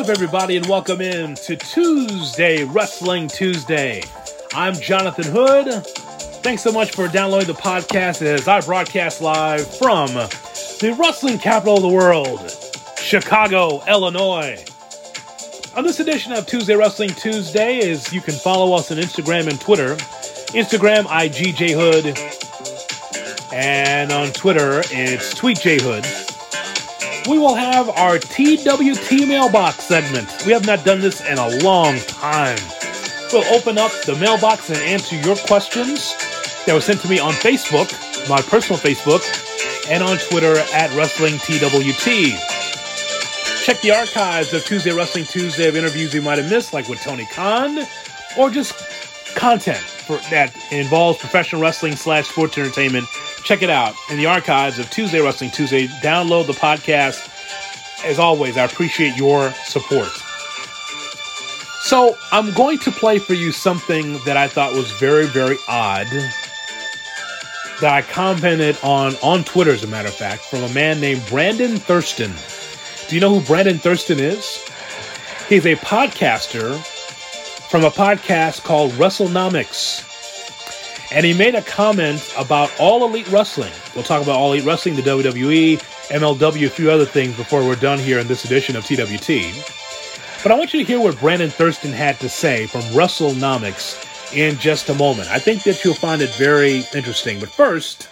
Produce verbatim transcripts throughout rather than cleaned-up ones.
up, everybody, and welcome in to Tuesday, Wrestling Tuesday. I'm Jonathan Hood. Thanks so much for downloading the podcast as I broadcast live from the wrestling capital of the world, Chicago, Illinois. On this edition of Tuesday Wrestling Tuesday is you can follow us on Instagram and Twitter. Instagram, I G J Hood. And on Twitter, it's Tweet J Hood. We will have our T W T mailbox segment. We have not done this in a long time. We'll open up the mailbox and answer your questions that were sent to me on Facebook, my personal Facebook, and on Twitter at Wrestling T W T. Check the archives of Tuesday Wrestling Tuesday of interviews you might have missed, like with Tony Khan, or just content for, that involves professional wrestling slash sports entertainment. Check it out in the archives of Tuesday Wrestling Tuesday. Download the podcast. As always, I appreciate your support. So I'm going to play for you something that I thought was very, very odd that I commented on on Twitter, as a matter of fact, from a man named Brandon Thurston. Do you know who Brandon Thurston is? He's a podcaster from a podcast called WrestleNomics. And he made a comment about All Elite Wrestling. We'll talk about All Elite Wrestling, the W W E, M L W, a few other things before we're done here in this edition of T W T. But I want you to hear what Brandon Thurston had to say from WrestleNomics in just a moment. I think that you'll find it very interesting. But first,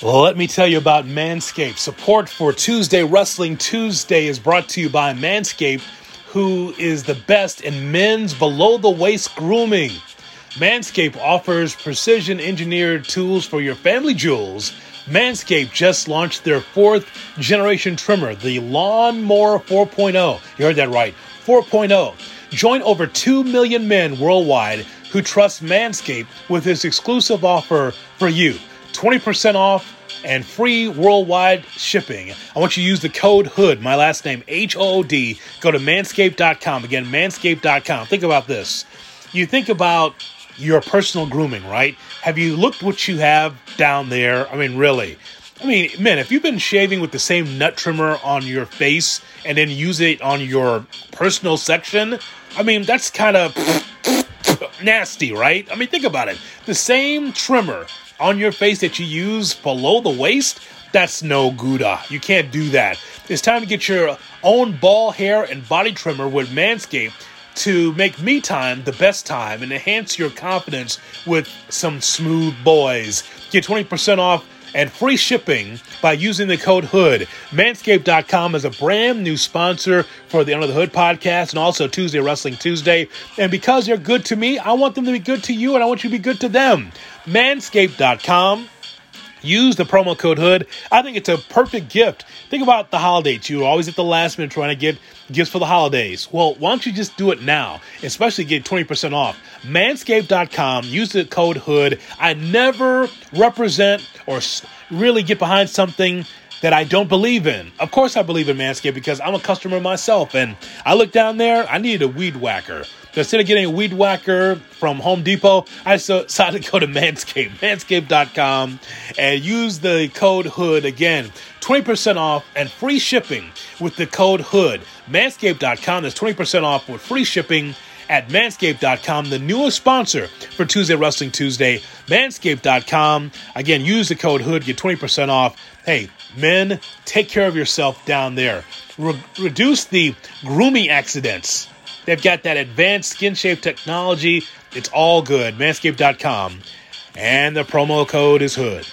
let me tell you about Manscaped. Support for Tuesday Wrestling Tuesday is brought to you by Manscaped, who is the best in men's below-the-waist grooming. Manscaped offers precision-engineered tools for your family jewels. Manscaped just launched their fourth generation trimmer, the Lawnmower four point oh. You heard that right. four point oh. Join over two million men worldwide who trust Manscaped with this exclusive offer for you. twenty percent off and free worldwide shipping. I want you to use the code HOOD, my last name, H O O D. Go to manscaped dot com. Again, manscaped dot com. Think about this. You think about your personal grooming, right? Have you looked what you have down there? I mean, really. I mean, man, if you've been shaving with the same nut trimmer on your face and then use it on your personal section, I mean, that's kind of nasty, right? I mean, think about it. The same trimmer on your face that you use below the waist, that's no Gouda. You can't do that. It's time to get your own ball hair and body trimmer with Manscaped to make me time the best time and enhance your confidence with some smooth boys. Get twenty percent off and free shipping by using the code HOOD. Manscaped dot com is a brand new sponsor for the Under the Hood podcast and also Tuesday Wrestling Tuesday. And because they're good to me, I want them to be good to you, and I want you to be good to them. Manscaped dot com. Use the promo code HOOD. I think it's a perfect gift. Think about the holidays. You're always at the last minute trying to get gifts for the holidays. Well, why don't you just do it now, especially get twenty percent off. Manscaped dot com. Use the code HOOD. I never represent or really get behind something that I don't believe in. Of course I believe in Manscaped because I'm a customer myself, and I look down there, I needed a weed whacker. But instead of getting a weed whacker from Home Depot, I decided to go to Manscaped, manscaped dot com, and use the code HOOD again. twenty percent off and free shipping with the code HOOD. Manscaped dot com, that's twenty percent off with free shipping at manscaped dot com, the newest sponsor for Tuesday Wrestling Tuesday, manscaped dot com. Again, use the code HOOD, get twenty percent off. Hey, men, take care of yourself down there. Re- reduce the grooming accidents. They've got that advanced skin shape technology. It's all good. Manscaped dot com. And the promo code is HOOD.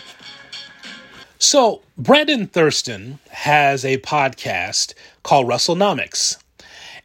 So, Brandon Thurston has a podcast called WrestleNomics.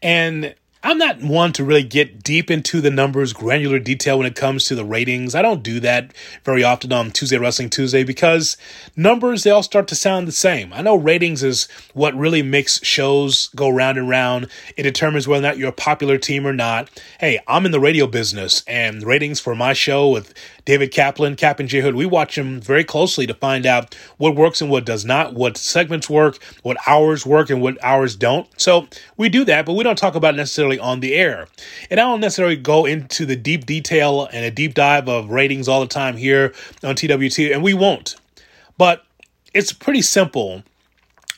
And I'm not one to really get deep into the numbers, granular detail when it comes to the ratings. I don't do that very often on Tuesday Wrestling Tuesday because numbers, they all start to sound the same. I know ratings is what really makes shows go round and round. It determines whether or not you're a popular team or not. Hey, I'm in the radio business, and ratings for my show with David Kaplan, Cap and J Hood, we watch them very closely to find out what works and what does not, what segments work, what hours work and what hours don't. So we do that, but we don't talk about it necessarily on the air. And I don't necessarily go into the deep detail and a deep dive of ratings all the time here on T W T, and we won't. But it's pretty simple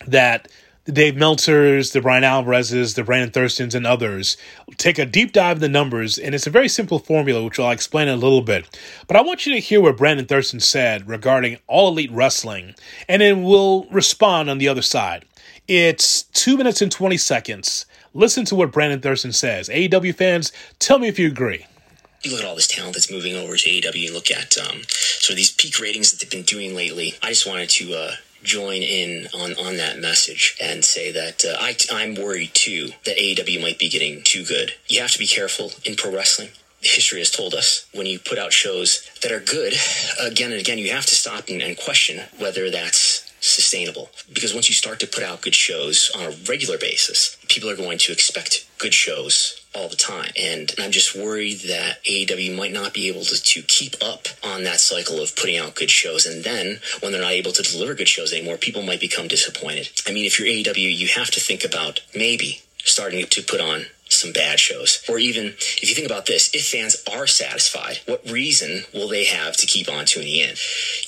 that the Dave Meltzers, the Brian Alvarez's, the Brandon Thurstons, and others take a deep dive in the numbers, and it's a very simple formula, which I'll explain in a little bit. But I want you to hear what Brandon Thurston said regarding All Elite Wrestling, and then we'll respond on the other side. It's two minutes and twenty seconds. Listen to what Brandon Thurston says. A E W fans, tell me if you agree. You look at all this talent that's moving over to A E W, look at um, sort of these peak ratings that they've been doing lately. I just wanted to uh, join in on, on that message and say that uh, I, I'm worried, too, that A E W might be getting too good. You have to be careful in pro wrestling. History has told us when you put out shows that are good, again and again, you have to stop and, and question whether that's sustainable. Because once you start to put out good shows on a regular basis, people are going to expect good shows all the time. And I'm just worried that A E W might not be able to, to keep up on that cycle of putting out good shows. And then when they're not able to deliver good shows anymore, people might become disappointed. I mean, if you're A E W, you have to think about maybe starting to put on some bad shows. Or even if you think about this, if fans are satisfied, what reason will they have to keep on tuning in?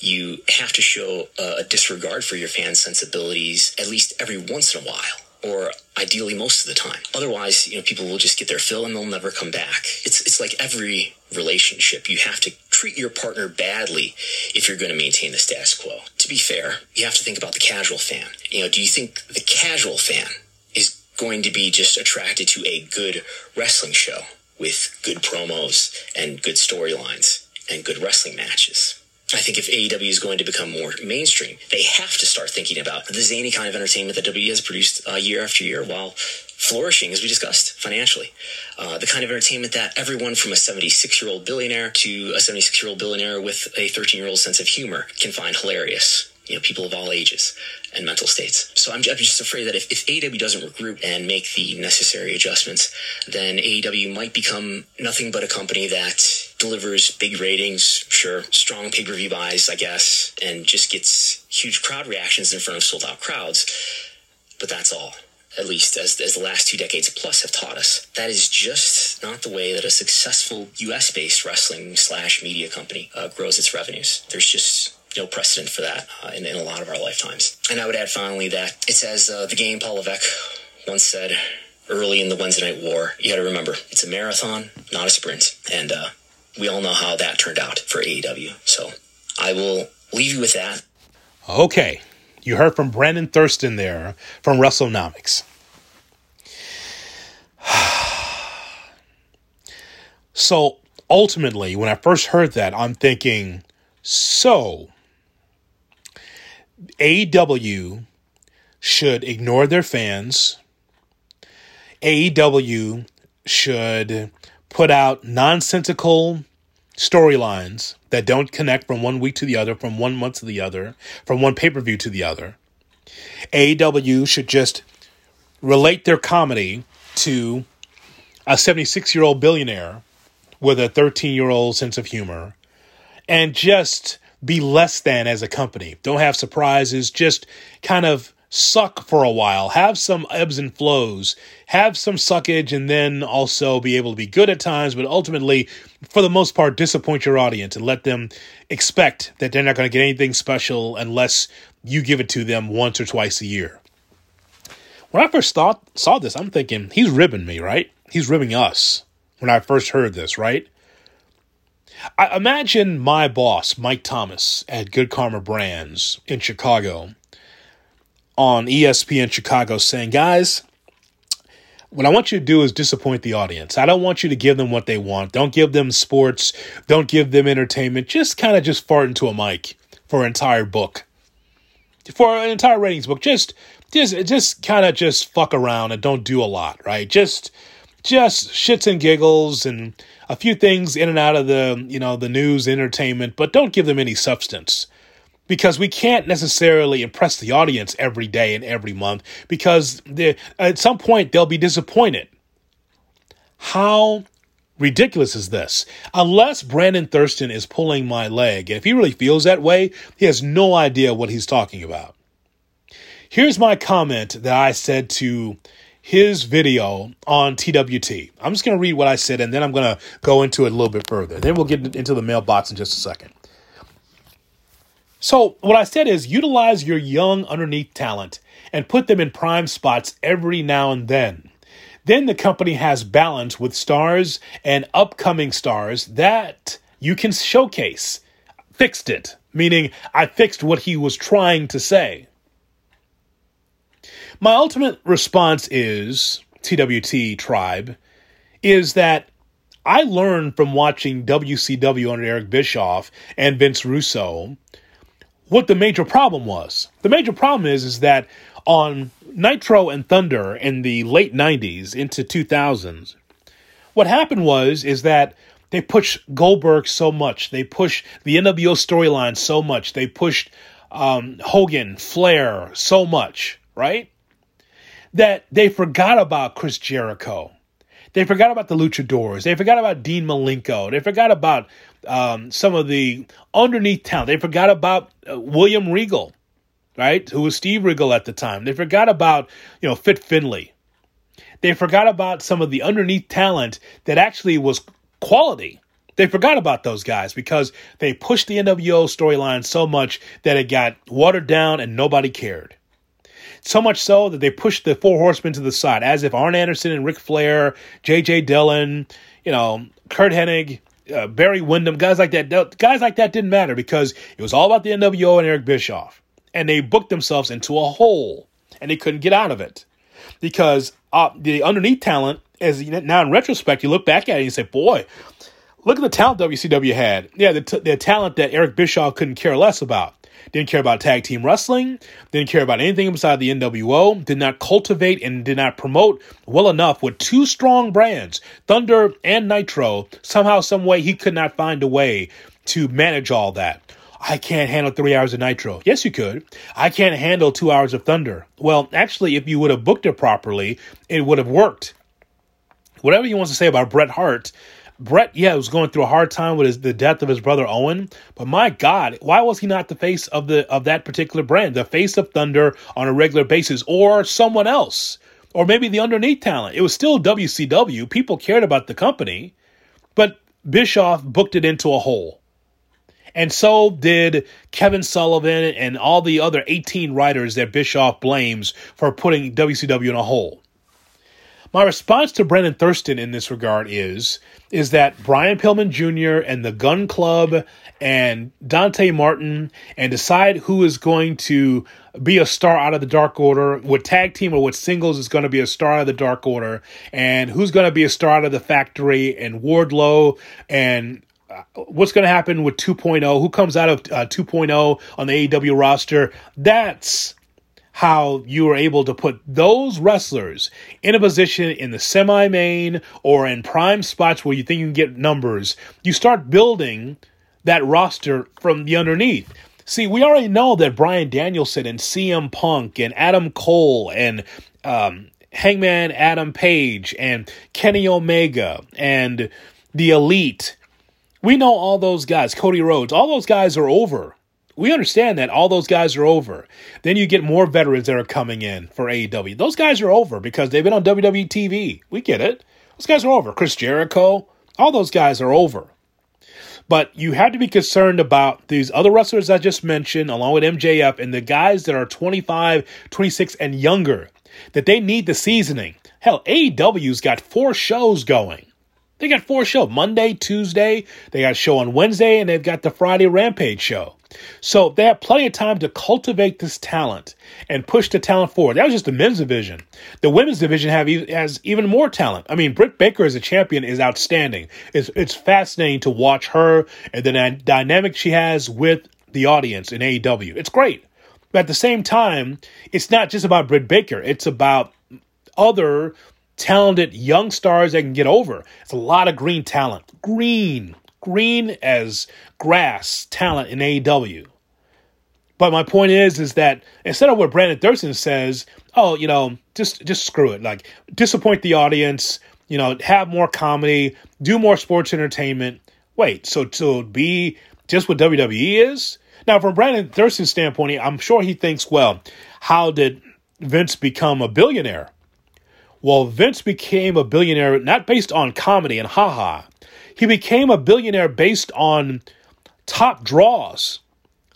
You have to show a disregard for your fans' sensibilities at least every once in a while, or ideally most of the time. Otherwise, you know, people will just get their fill and they'll never come back. It's it's like every relationship. You have to treat your partner badly if you're going to maintain the status quo. To be fair, you have to think about the casual fan. You know, do you think the casual fan is going to be just attracted to a good wrestling show with good promos and good storylines and good wrestling matches? I think if A E W is going to become more mainstream, they have to start thinking about the zany kind of entertainment that W W E has produced uh, year after year while flourishing, as we discussed, financially. Uh, the kind of entertainment that everyone from a seventy-six-year-old billionaire to a seventy-six-year-old billionaire with a thirteen-year-old sense of humor can find hilarious. You know, people of all ages and mental states. So I'm, I'm just afraid that if, if A E W doesn't regroup and make the necessary adjustments, then A E W might become nothing but a company that delivers big ratings, sure, strong pay-per-view buys, I guess, and just gets huge crowd reactions in front of sold-out crowds. But that's all, at least as, as the last two decades plus have taught us. That is just not the way that a successful U S-based wrestling slash media company uh, grows its revenues. There's just no precedent for that uh, in, in a lot of our lifetimes. And I would add finally that it's as uh, the game Paul Levesque once said early in the Wednesday Night War, you got to remember, it's a marathon, not a sprint. And uh, we all know how that turned out for A E W. So I will leave you with that. Okay. You heard from Brandon Thurston there from WrestleNomics. So ultimately, when I first heard that, I'm thinking, so A E W should ignore their fans. A E W should put out nonsensical storylines that don't connect from one week to the other, from one month to the other, from one pay-per-view to the other. A E W should just relate their comedy to a seventy-six-year-old billionaire with a thirteen-year-old sense of humor. And just be less than as a company. Don't have surprises. Just kind of suck for a while. Have some ebbs and flows. Have some suckage and then also be able to be good at times. But ultimately, for the most part, disappoint your audience and let them expect that they're not going to get anything special unless you give it to them once or twice a year. When I first thought, saw this, I'm thinking, he's ribbing me, right? He's ribbing us when I first heard this, right? I imagine my boss, Mike Thomas, at Good Karma Brands in Chicago, on E S P N Chicago, saying, guys, what I want you to do is disappoint the audience. I don't want you to give them what they want. Don't give them sports. Don't give them entertainment. Just kind of just fart into a mic for an entire book, for an entire ratings book. Just just, just kind of just fuck around and don't do a lot, right? Just just shits and giggles and a few things in and out of the, you know, the news, entertainment, but don't give them any substance, because we can't necessarily impress the audience every day and every month, because at some point they'll be disappointed. How ridiculous is this? Unless Brandon Thurston is pulling my leg, and if he really feels that way, he has no idea what he's talking about. Here's my comment that I said to his video on T W T. I'm just going to read what I said, and then I'm going to go into it a little bit further. Then we'll get into the mailbox in just a second. So what I said is utilize your young underneath talent and put them in prime spots every now and then. Then the company has balance with stars and upcoming stars that you can showcase. Fixed it, meaning I fixed what he was trying to say. My ultimate response is, T W T tribe, is that I learned from watching W C W under Eric Bischoff and Vince Russo what the major problem was. The major problem is, is that on Nitro and Thunder in the late nineties into two thousands, what happened was is that they pushed Goldberg so much. They pushed the N W O storyline so much. They pushed um, Hogan, Flair so much, right? That they forgot about Chris Jericho. They forgot about the Luchadors. They forgot about Dean Malenko. They forgot about um, some of the underneath talent. They forgot about uh, William Regal, right? Who was Steve Regal at the time. They forgot about, you know, Fit Finlay. They forgot about some of the underneath talent that actually was quality. They forgot about those guys because they pushed the N W O storyline so much that it got watered down and nobody cared. So much so that they pushed the Four Horsemen to the side, as if Arn Anderson and Ric Flair, J J Dillon, you know, Kurt Hennig, uh, Barry Windham, guys like that, guys like that didn't matter because it was all about the N W O and Eric Bischoff. And they booked themselves into a hole, and they couldn't get out of it because uh, the underneath talent, as now in retrospect, you look back at it and you say, boy, look at the talent W C W had. Yeah, the, t- the talent that Eric Bischoff couldn't care less about. Didn't care about tag team wrestling, didn't care about anything beside the N W O, did not cultivate and did not promote well enough with two strong brands, Thunder and Nitro. Somehow, some way, he could not find a way to manage all that. I can't handle three hours of Nitro. Yes, you could. I can't handle two hours of Thunder. Well, actually, if you would have booked it properly, it would have worked. Whatever you want to say about Bret Hart, Bret, yeah, was going through a hard time with his, the death of his brother Owen, but my God, why was he not the face of the of that particular brand, the face of Thunder on a regular basis, or someone else, or maybe the underneath talent? It was still W C W. People cared about the company, but Bischoff booked it into a hole, and so did Kevin Sullivan and all the other eighteen writers that Bischoff blames for putting W C W in a hole. My response to Brandon Thurston in this regard is, is that Brian Pillman Junior and the Gun Club and Dante Martin and decide who is going to be a star out of the Dark Order, what tag team or what singles is going to be a star out of the Dark Order, and who's going to be a star out of the Factory and Wardlow, and what's going to happen with two point oh, who comes out of uh, two point oh on the A E W roster. That's how you were able to put those wrestlers in a position in the semi-main or in prime spots where you think you can get numbers. You start building that roster from the underneath. See, we already know that Bryan Danielson and C M Punk and Adam Cole and um, Hangman Adam Page and Kenny Omega and The Elite, we know all those guys, Cody Rhodes, all those guys are over. We understand that all those guys are over. Then you get more veterans that are coming in for A E W. Those guys are over because they've been on W W E T V. We get it. Those guys are over. Chris Jericho, all those guys are over. But you have to be concerned about these other wrestlers I just mentioned, along with M J F, and the guys that are twenty-five, twenty-six, and younger, that they need the seasoning. Hell, A E W's got four shows going. They got four shows, Monday, Tuesday, they got a show on Wednesday, and they've got the Friday Rampage show. So they have plenty of time to cultivate this talent and push the talent forward. That was just the men's division. The women's division have has even more talent. I mean, Britt Baker as a champion is outstanding. It's, it's fascinating to watch her and the dynamic she has with the audience in A E W. It's great. But at the same time, it's not just about Britt Baker. It's about other talented young stars that can get over. It's a lot of green talent. Green. Green as grass talent in A E W. But my point is, is that instead of what Brandon Thurston says, oh, you know, just, just screw it. Like, disappoint the audience, you know, have more comedy, do more sports entertainment. Wait, so to be just what W W E is? Now, from Brandon Thurston's standpoint, I'm sure he thinks, well, how did Vince become a billionaire? Well, Vince became a billionaire not based on comedy and haha. He became a billionaire based on top draws,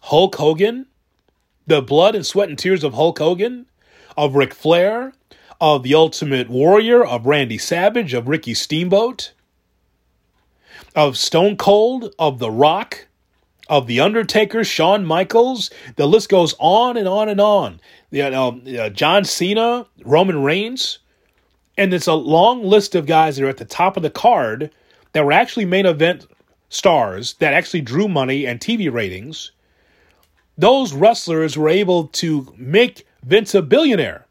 Hulk Hogan, the blood and sweat and tears of Hulk Hogan, of Ric Flair, of the Ultimate Warrior, of Randy Savage, of Ricky Steamboat, of Stone Cold, of The Rock, of The Undertaker, Shawn Michaels. The list goes on and on and on. You know, uh, John Cena, Roman Reigns. And it's a long list of guys that are at the top of the card that were actually main event stars that actually drew money and T V ratings. Those wrestlers were able to make Vince a billionaire.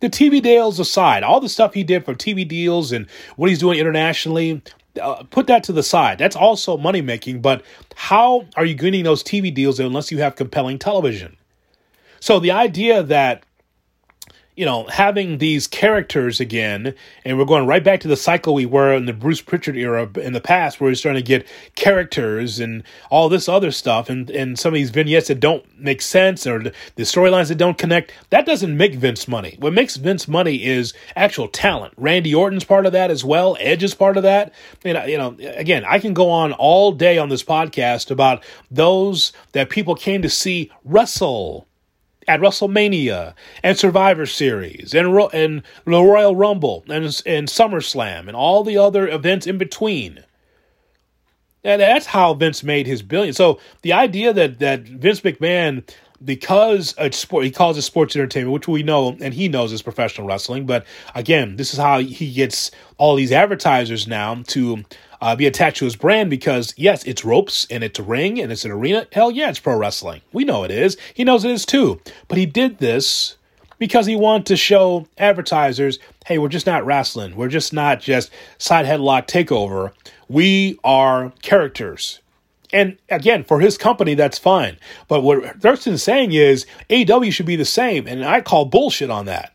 The T V deals aside, all the stuff he did for T V deals and what he's doing internationally, uh, put that to the side. That's also money-making, but how are you getting those T V deals unless you have compelling television? So the idea that, you know, having these characters again, and we're going right back to the cycle we were in the Bruce Pritchard era in the past, where we're starting to get characters and all this other stuff, and, and some of these vignettes that don't make sense, or the storylines that don't connect. That doesn't make Vince money. What makes Vince money is actual talent. Randy Orton's part of that as well. Edge is part of that. And, you know, again, I can go on all day on this podcast about those that people came to see wrestle at WrestleMania and Survivor Series and Ro- and the Royal Rumble and and SummerSlam and all the other events in between. And that's how Vince made his billion. So the idea that, that Vince McMahon, because a sport, he calls it sports entertainment, which we know and he knows is professional wrestling. But again, this is how he gets all these advertisers now to uh, be attached to his brand, because, yes, it's ropes and it's a ring and it's an arena. Hell yeah, it's pro wrestling. We know it is. He knows it is too. But he did this because he wanted to show advertisers, hey, we're just not wrestling. We're just not just side headlock takeover. We are characters. And again, for his company, that's fine. But what Thurston's saying is A E W should be the same. And I call bullshit on that.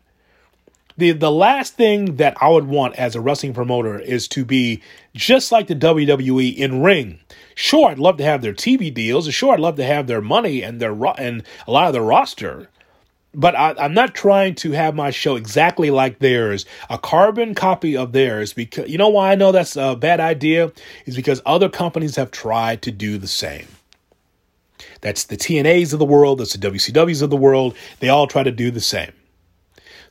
The the last thing that I would want as a wrestling promoter is to be just like the W W E in ring. Sure, I'd love to have their T V deals. And sure, I'd love to have their money and their ro- and a lot of their roster. But I, I'm not trying to have my show exactly like theirs, a carbon copy of theirs. Because you know why I know that's a bad idea? Is because other companies have tried to do the same. That's the T N As of the world. That's the W C Ws of the world. They all try to do the same.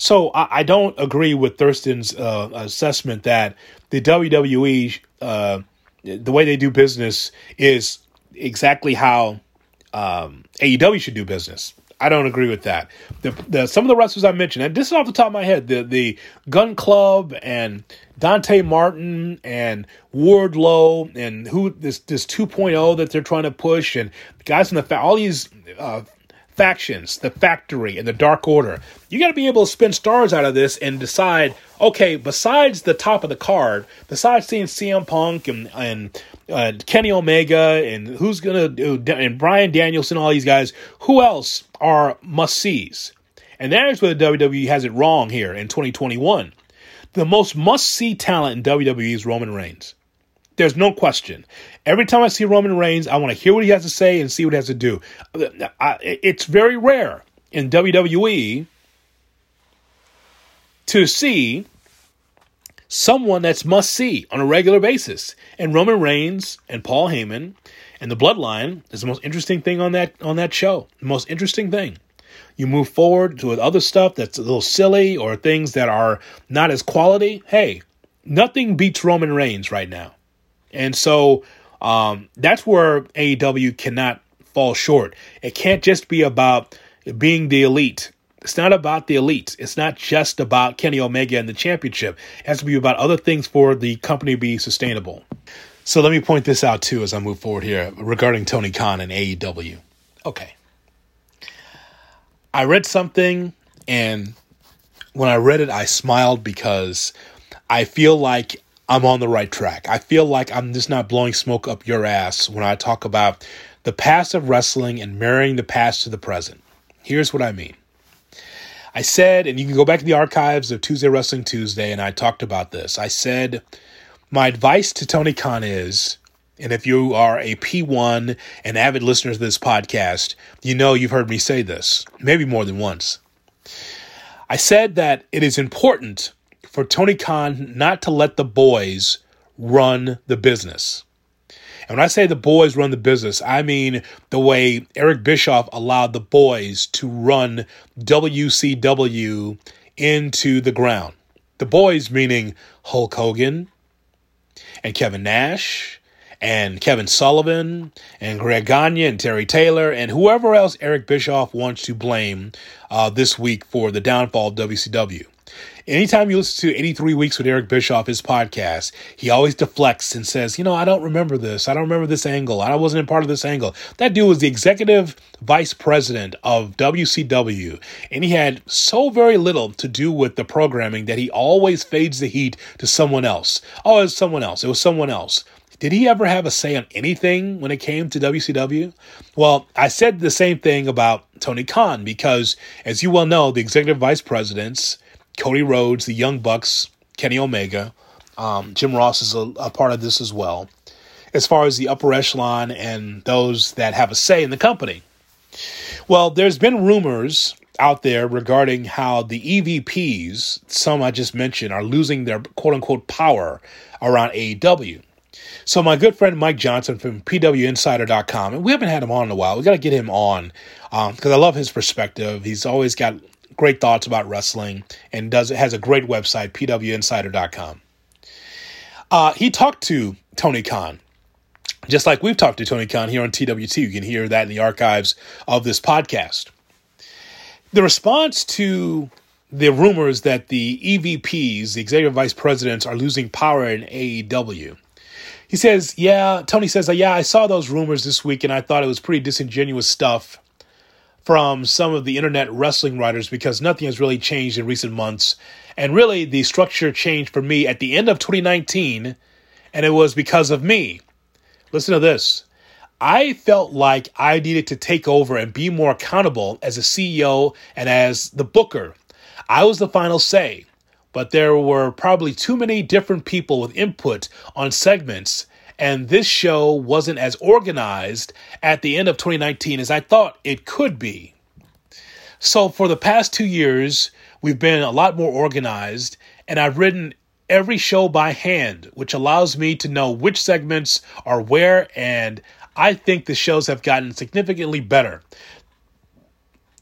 So I, I don't agree with Thurston's uh, assessment that the W W E, uh, the way they do business, is exactly how um, A E W should do business. I don't agree with that. The, the, some of the wrestlers I mentioned, and this is off the top of my head, the, the Gun Club and Dante Martin and Wardlow and who this this two point oh that they're trying to push, and guys in the fa- all these uh, factions, the Factory and the Dark Order. You got to be able to spin stars out of this and decide, okay, besides the top of the card, besides seeing C M Punk and and uh, Kenny Omega and who's gonna do, and Bryan Danielson, all these guys, who else are must-sees? And that is where the W W E has it wrong here in twenty twenty-one. The most must-see talent in W W E is Roman Reigns. There's no question. Every time I see Roman Reigns, I want to hear what he has to say and see what he has to do. I, it's very rare in W W E to see someone that's must-see on a regular basis. And Roman Reigns and Paul Heyman and the Bloodline is the most interesting thing on that on that show. The most interesting thing. You move forward to other stuff that's a little silly or things that are not as quality. Hey, nothing beats Roman Reigns right now. And so um, that's where A E W cannot fall short. It can't just be about being the elite. It's not about the elite. It's not just about Kenny Omega and the championship. It has to be about other things for the company to be sustainable. So let me point this out, too, as I move forward here regarding Tony Khan and A E W. Okay. I read something, and when I read it, I smiled because I feel like I'm on the right track. I feel like I'm just not blowing smoke up your ass when I talk about the past of wrestling and marrying the past to the present. Here's what I mean. I said, and you can go back to the archives of Tuesday Wrestling Tuesday, and I talked about this. I said, my advice to Tony Khan is, and if you are a P one and avid listener to this podcast, you know you've heard me say this, maybe more than once. I said that it is important for Tony Khan not to let the boys run the business. And when I say the boys run the business, I mean the way Eric Bischoff allowed the boys to run W C W into the ground. The boys meaning Hulk Hogan and Kevin Nash and Kevin Sullivan and Greg Gagne and Terry Taylor and whoever else Eric Bischoff wants to blame uh, this week for the downfall of W C W. Anytime you listen to eighty-three Weeks with Eric Bischoff, his podcast, he always deflects and says, you know, I don't remember this. I don't remember this angle. I wasn't a part of this angle. That dude was the executive vice president of W C W, and he had so very little to do with the programming that he always fades the heat to someone else. Oh, it was someone else. It was someone else. Did he ever have a say on anything when it came to W C W? Well, I said the same thing about Tony Khan because, as you well know, the executive vice presidents, Cody Rhodes, the Young Bucks, Kenny Omega, um, Jim Ross is a, a part of this as well, as far as the upper echelon and those that have a say in the company. Well, there's been rumors out there regarding how the E V Ps, some I just mentioned, are losing their quote-unquote power around A E W. So my good friend Mike Johnson from P W Insider dot com, and we haven't had him on in a while. We've got to get him on um, because I love his perspective. He's always got great thoughts about wrestling and does has a great website, P W Insider dot com. Uh, he talked to Tony Khan, just like we've talked to Tony Khan here on T W T. You can hear that in the archives of this podcast. The response to the rumors that the E V Ps, the executive vice presidents, are losing power in A E W. He says, yeah, Tony says, yeah, I saw those rumors this week and I thought it was pretty disingenuous stuff from some of the internet wrestling writers because nothing has really changed in recent months. And really, the structure changed for me at the end of twenty nineteen, and it was because of me. Listen to this. I felt like I needed to take over and be more accountable as a C E O and as the booker. I was the final say, but there were probably too many different people with input on segments, and this show wasn't as organized at the end of twenty nineteen as I thought it could be. So for the past two years, we've been a lot more organized, and I've written every show by hand, which allows me to know which segments are where, and I think the shows have gotten significantly better.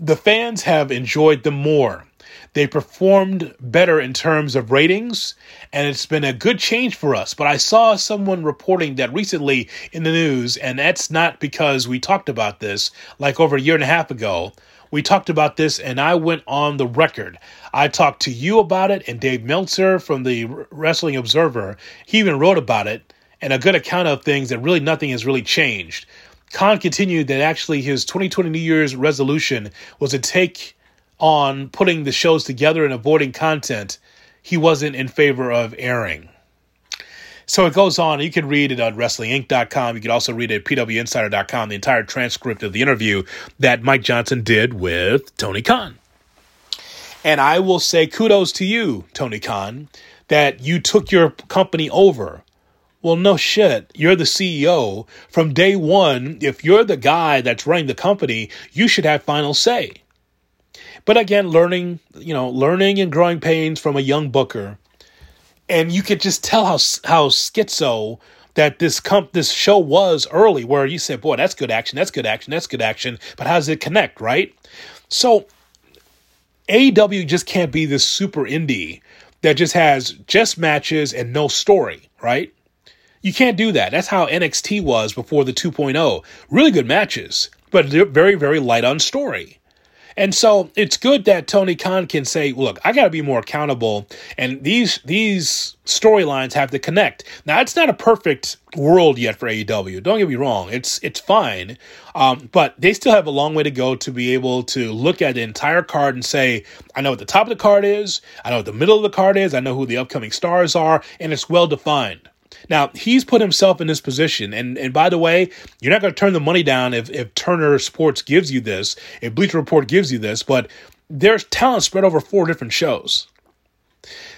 The fans have enjoyed them more. They performed better in terms of ratings, and it's been a good change for us. But I saw someone reporting that recently in the news, and that's not because we talked about this like over a year and a half ago. We talked about this, and I went on the record. I talked to you about it, and Dave Meltzer from the Wrestling Observer, he even wrote about it, and a good account of things that really nothing has really changed. Khan continued that actually his twenty twenty New Year's resolution was to take on putting the shows together and avoiding content he wasn't in favor of airing. So it goes on. You can read it on Wrestling Inc dot com. You can also read it at P W Insider dot com, the entire transcript of the interview that Mike Johnson did with Tony Khan. And I will say kudos to you, Tony Khan, that you took your company over. Well, no shit. You're the C E O. From day one, if you're the guy that's running the company, you should have final say. But again, learning, you know, learning and growing pains from a young booker. And you could just tell how how schizo that this comp, this show was early, where you said, boy, that's good action, that's good action, that's good action. But how does it connect, right? So A E W just can't be this super indie that just has just matches and no story, right? You can't do that. That's how N X T was before the two point oh. Really good matches, but they're very, very light on story. And so it's good that Tony Khan can say, look, I got to be more accountable, and these these storylines have to connect. Now, it's not a perfect world yet for A E W. Don't get me wrong. It's it's fine, um, but they still have a long way to go to be able to look at the entire card and say, I know what the top of the card is, I know what the middle of the card is, I know who the upcoming stars are, and it's well-defined. Now, he's put himself in this position, and, and by the way, you're not going to turn the money down if, if Turner Sports gives you this, if Bleacher Report gives you this, but there's talent spread over four different shows.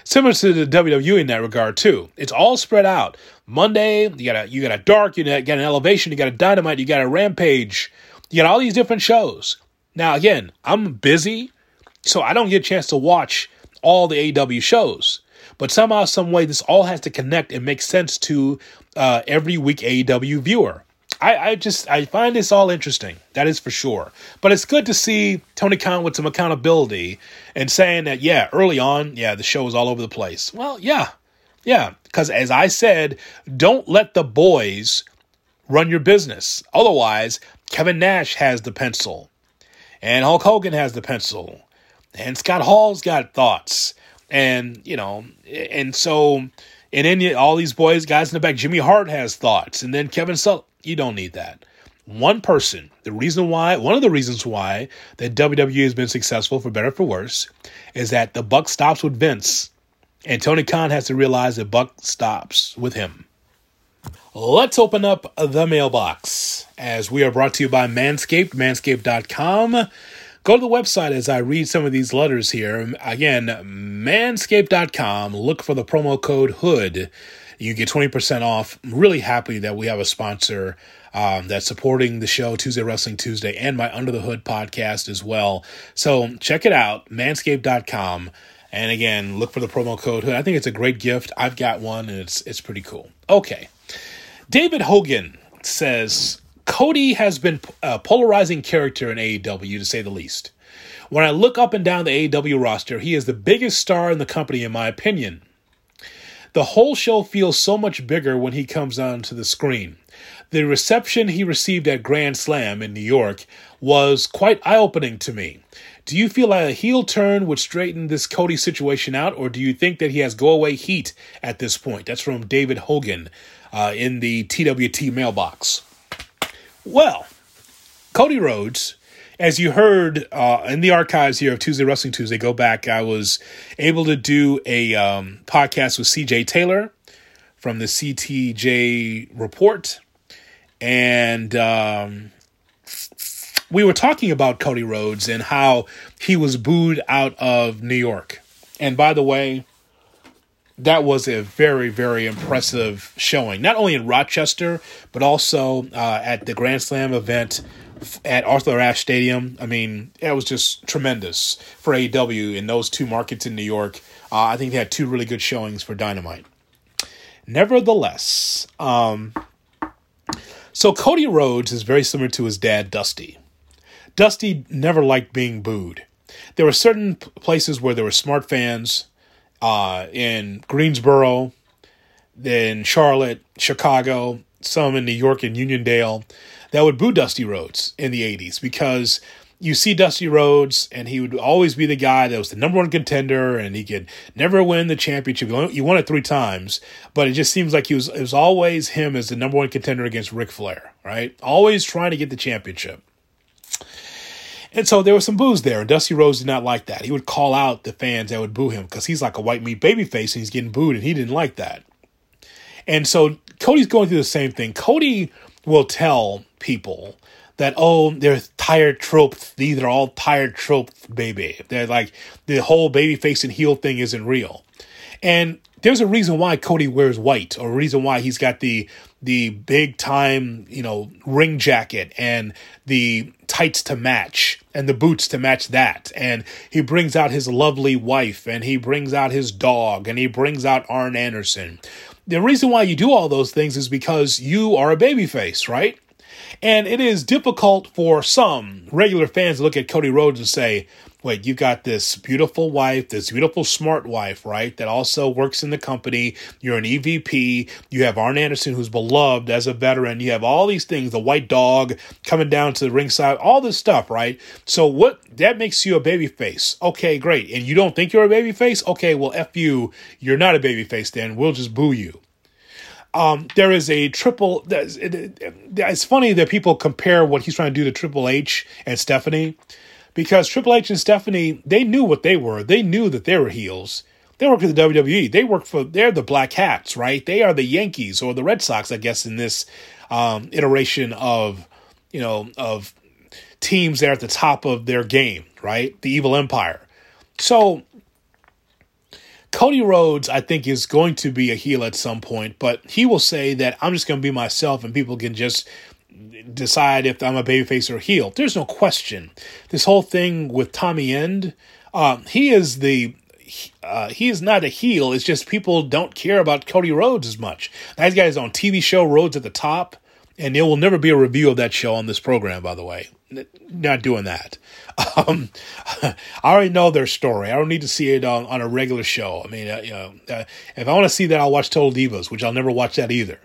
Similar to the W W E in that regard, too. It's all spread out. Monday, you got a, you got a Dark, you got an Elevation, you got a Dynamite, you got a Rampage, you got all these different shows. Now, again, I'm busy, so I don't get a chance to watch all the A E W shows. But somehow, some way, this all has to connect and make sense to uh, every week A E W viewer. I, I just, I find this all interesting. That is for sure. But it's good to see Tony Khan with some accountability and saying that, yeah, early on, yeah, the show was all over the place. Well, yeah, yeah. Because as I said, don't let the boys run your business. Otherwise, Kevin Nash has the pencil and Hulk Hogan has the pencil and Scott Hall's got thoughts. And, you know, and so, and then all these boys, guys in the back, Jimmy Hart has thoughts. And then Kevin Sullivan. You don't need that. One person, the reason why, one of the reasons why that W W E has been successful, for better or for worse, is that the buck stops with Vince. And Tony Khan has to realize the buck stops with him. Let's open up the mailbox, as we are brought to you by Manscaped, manscaped dot com. Go to the website as I read some of these letters here. Again, manscaped dot com. Look for the promo code HOOD. You get twenty percent off. I'm really happy that we have a sponsor um, that's supporting the show, Tuesday Wrestling Tuesday, and my Under the Hood podcast as well. So check it out, manscaped dot com. And again, look for the promo code HOOD. I think it's a great gift. I've got one, and it's it's pretty cool. Okay. David Hogan says, Cody has been a polarizing character in A E W, to say the least. When I look up and down the A E W roster, he is the biggest star in the company, in my opinion. The whole show feels so much bigger when he comes onto the screen. The reception he received at Grand Slam in New York was quite eye-opening to me. Do you feel like a heel turn would straighten this Cody situation out, or do you think that he has go-away heat at this point? That's from David Hogan uh, in the T W T mailbox. Well, Cody Rhodes, as you heard uh, in the archives here of Tuesday Wrestling Tuesday, go back, I was able to do a um, podcast with C J Taylor from the C T J Report. And um, we were talking about Cody Rhodes and how he was booed out of New York. And by the way, that was a very, very impressive showing, not only in Rochester, but also uh, at the Grand Slam event at Arthur Ashe Stadium. I mean, it was just tremendous for A E W in those two markets in New York. Uh, I think they had two really good showings for Dynamite. Nevertheless, um, so Cody Rhodes is very similar to his dad, Dusty. Dusty never liked being booed. There were certain places where there were smart fans uh, in Greensboro, then Charlotte, Chicago, some in New York and Uniondale, that would boo Dusty Rhodes in the eighties, because you see Dusty Rhodes and he would always be the guy that was the number one contender and he could never win the championship. He won it three times, but it just seems like he was, it was always him as the number one contender against Ric Flair, right? Always trying to get the championship. And so there was some boos there, and Dusty Rhodes did not like that. He would call out the fans that would boo him because he's like a white meat babyface and he's getting booed, and he didn't like that. And so Cody's going through the same thing. Cody will tell people that, oh, they're tired trope. These are all tired trope, baby. They're like, the whole baby face and heel thing isn't real. And there's a reason why Cody wears white, or a reason why he's got the the big time, you know, ring jacket and the tights to match and the boots to match that. And he brings out his lovely wife, and he brings out his dog, and he brings out Arn Anderson. The reason why you do all those things is because you are a babyface, right? And it is difficult for some regular fans to look at Cody Rhodes and say, wait, you've got this beautiful wife, this beautiful smart wife, right, that also works in the company. You're an E V P. You have Arn Anderson, who's beloved as a veteran. You have all these things, the white dog coming down to the ringside, all this stuff, right? So what that makes you a babyface. Okay, great. And you don't think you're a babyface? Okay, well, F you. You're not a babyface then. We'll just boo you. Um, there is a triple. It's funny that people compare what he's trying to do to Triple H and Stephanie, because Triple H and Stephanie, they knew what they were. They knew that they were heels. They work for the W W E. They work for, they're the Black Hats, right? They are the Yankees or the Red Sox, I guess, in this um, iteration of, you know, of teams that are at the top of their game, right? The Evil Empire. So Cody Rhodes, I think, is going to be a heel at some point, but he will say that I'm just going to be myself and people can just decide if I'm a babyface or a heel. There's no question. This whole thing with Tommy End, um, he is the uh, he is not a heel. It's just people don't care about Cody Rhodes as much. That guy is on T V show Rhodes at the Top, and there will never be a review of that show on this program, by the way. Not doing that. Um, I already know their story. I don't need to see it on, on a regular show. I mean, uh, you know, uh, if I want to see that, I'll watch Total Divas, which I'll never watch that either.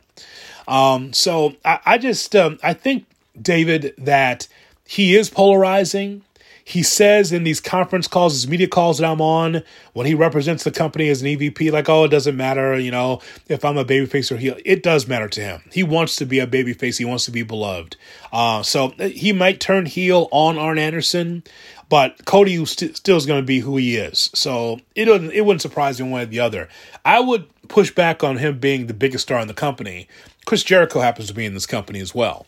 Um, so I, I just, um, I think, David, that he is polarizing. He says in these conference calls, these media calls that I'm on, when he represents the company as an E V P, like, oh, it doesn't matter, you know, if I'm a babyface or heel. It does matter to him. He wants to be a babyface. He wants to be beloved. Uh, so he might turn heel on Arn Anderson, but Cody st- still is going to be who he is. So it wouldn't, it wouldn't surprise me one way or the other. I would push back on him being the biggest star in the company. Chris Jericho happens to be in this company as well.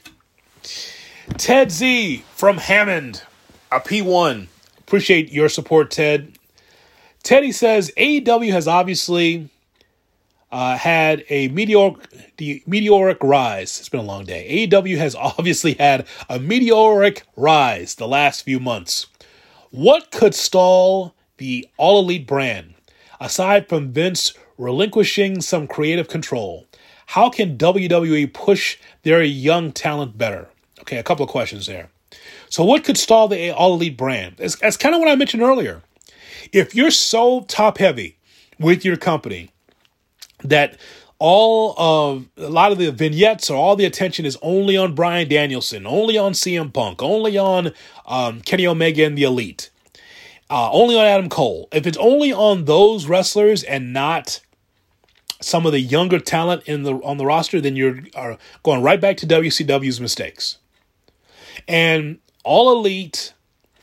Ted Z from Hammond. A P one. Appreciate your support, Ted. Teddy says, A E W has obviously uh, had a meteoric, the meteoric rise. It's been a long day. A E W has obviously had a meteoric rise the last few months. What could stall the All Elite brand, aside from Vince relinquishing some creative control? How can W W E push their young talent better? Okay, a couple of questions there. So what could stall the All Elite brand? That's, that's kind of what I mentioned earlier. If you're so top-heavy with your company that all of a lot of the vignettes or all the attention is only on Bryan Danielson, only on C M Punk, only on um, Kenny Omega and the Elite, uh, only on Adam Cole. If it's only on those wrestlers and not some of the younger talent in the on the roster, then you're are going right back to W C W's mistakes. And All Elite,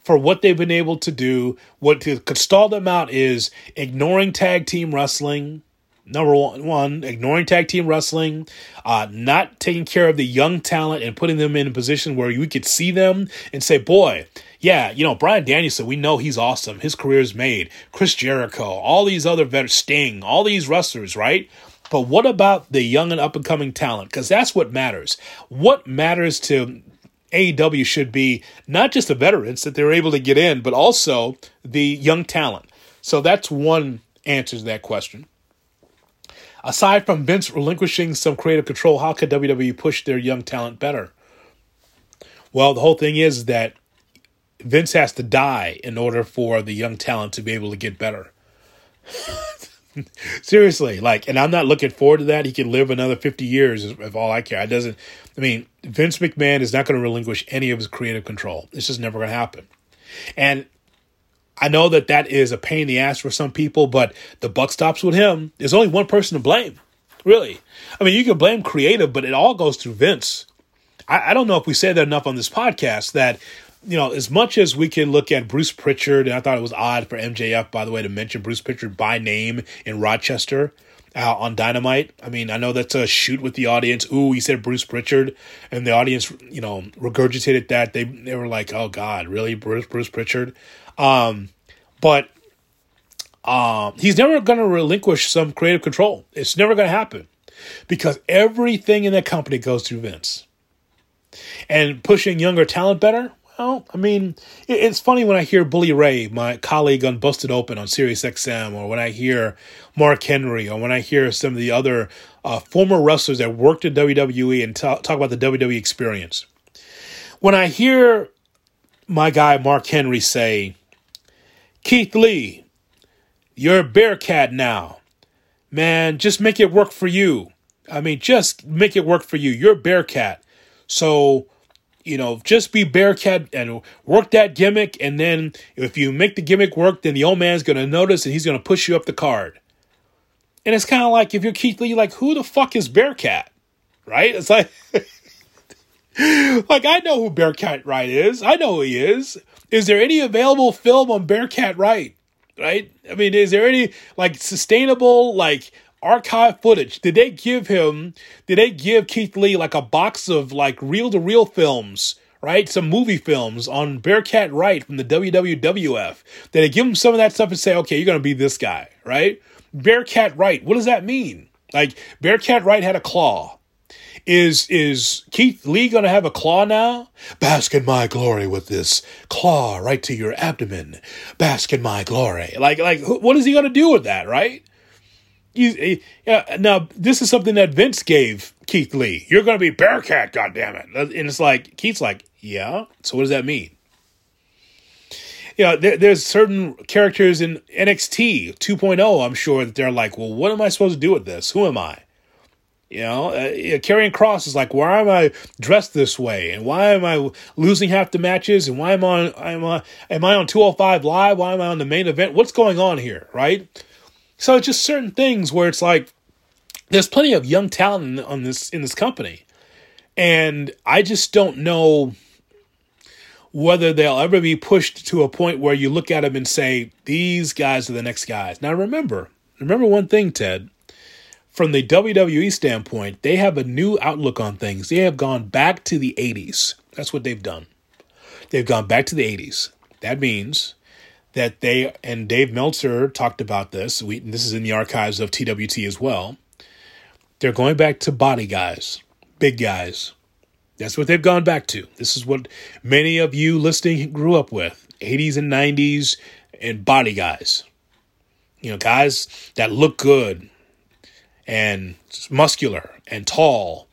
for what they've been able to do, what could stall them out is ignoring tag team wrestling, number one, one ignoring tag team wrestling, uh, not taking care of the young talent and putting them in a position where you could see them and say, boy, yeah, you know, Bryan Danielson, we know he's awesome. His career's made. Chris Jericho, all these other veterans, Sting, all these wrestlers, right? But what about the young and up-and-coming talent? Because that's what matters. What matters to A E W should be not just the veterans that they're able to get in, but also the young talent. So that's one answer to that question. Aside from Vince relinquishing some creative control, how could W W E push their young talent better? Well, the whole thing is that Vince has to die in order for the young talent to be able to get better. Seriously, like, and I'm not looking forward to that. He can live another fifty years if all I care. I doesn't, I mean, Vince McMahon is not going to relinquish any of his creative control. It's just never going to happen. And I know that that is a pain in the ass for some people, but the buck stops with him. There's only one person to blame, really. I mean, you can blame creative, but it all goes through Vince. I, I don't know if we say that enough on this podcast that, you know, as much as we can look at Bruce Pritchard, and I thought it was odd for M J F, by the way, to mention Bruce Pritchard by name in Rochester uh, on Dynamite. I mean, I know that's a shoot with the audience. Ooh, he said Bruce Pritchard, and the audience, you know, regurgitated that. They they were like, oh, God, really, Bruce, Bruce Pritchard? Um, but um, he's never going to relinquish some creative control. It's never going to happen because everything in that company goes through Vince. And pushing younger talent better? Well, I mean, it's funny when I hear Bully Ray, my colleague on Busted Open on Sirius X M, or when I hear Mark Henry, or when I hear some of the other uh, former wrestlers that worked at W W E and t- talk about the W W E experience. When I hear my guy Mark Henry say, Keith Lee, you're a Bearcat now. Man, just make it work for you. I mean, just make it work for you. You're a Bearcat. So, you know, just be Bearcat and work that gimmick. And then if you make the gimmick work, then the old man's going to notice and he's going to push you up the card. And it's kind of like if you're Keith Lee, you're like, who the fuck is Bearcat? Right? It's like, like, I know who Bearcat Wright is. I know who he is. Is there any available film on Bearcat Wright? Right? I mean, is there any like sustainable, like, archive footage? Did they give him, did they give Keith Lee like a box of like reel-to-reel films, right? Some movie films on Bearcat Wright from the W W F. Did they give him some of that stuff and say, okay, you're going to be this guy, right? Bearcat Wright, what does that mean? Like, Bearcat Wright had a claw. Is is Keith Lee going to have a claw now? Bask in my glory with this claw right to your abdomen. Bask in my glory. Like, like what is he going to do with that, right? You, yeah, now, this is something that Vince gave Keith Lee. You're going to be Bearcat, goddammit. And it's like, Keith's like, yeah? So what does that mean? You know, there, there's certain characters in N X T two point oh, I'm sure, that they're like, well, what am I supposed to do with this? Who am I? You know, uh, Karrion Kross is like, why am I dressed this way? And why am I losing half the matches? And why am I on, I'm on, am I on two oh five Live? Why am I on the main event? What's going on here, right? So it's just certain things where it's like, there's plenty of young talent on this in this company. And I just don't know whether they'll ever be pushed to a point where you look at them and say, these guys are the next guys. Now, remember, remember one thing, Ted. From the W W E standpoint, they have a new outlook on things. They have gone back to the eighties. That's what they've done. They've gone back to the eighties. That means that they, and Dave Meltzer talked about this. We, this is in the archives of T W T as well. They're going back to body guys, big guys. That's what they've gone back to. This is what many of you listening grew up with, eighties and nineties and body guys. You know, guys that look good and muscular and tall.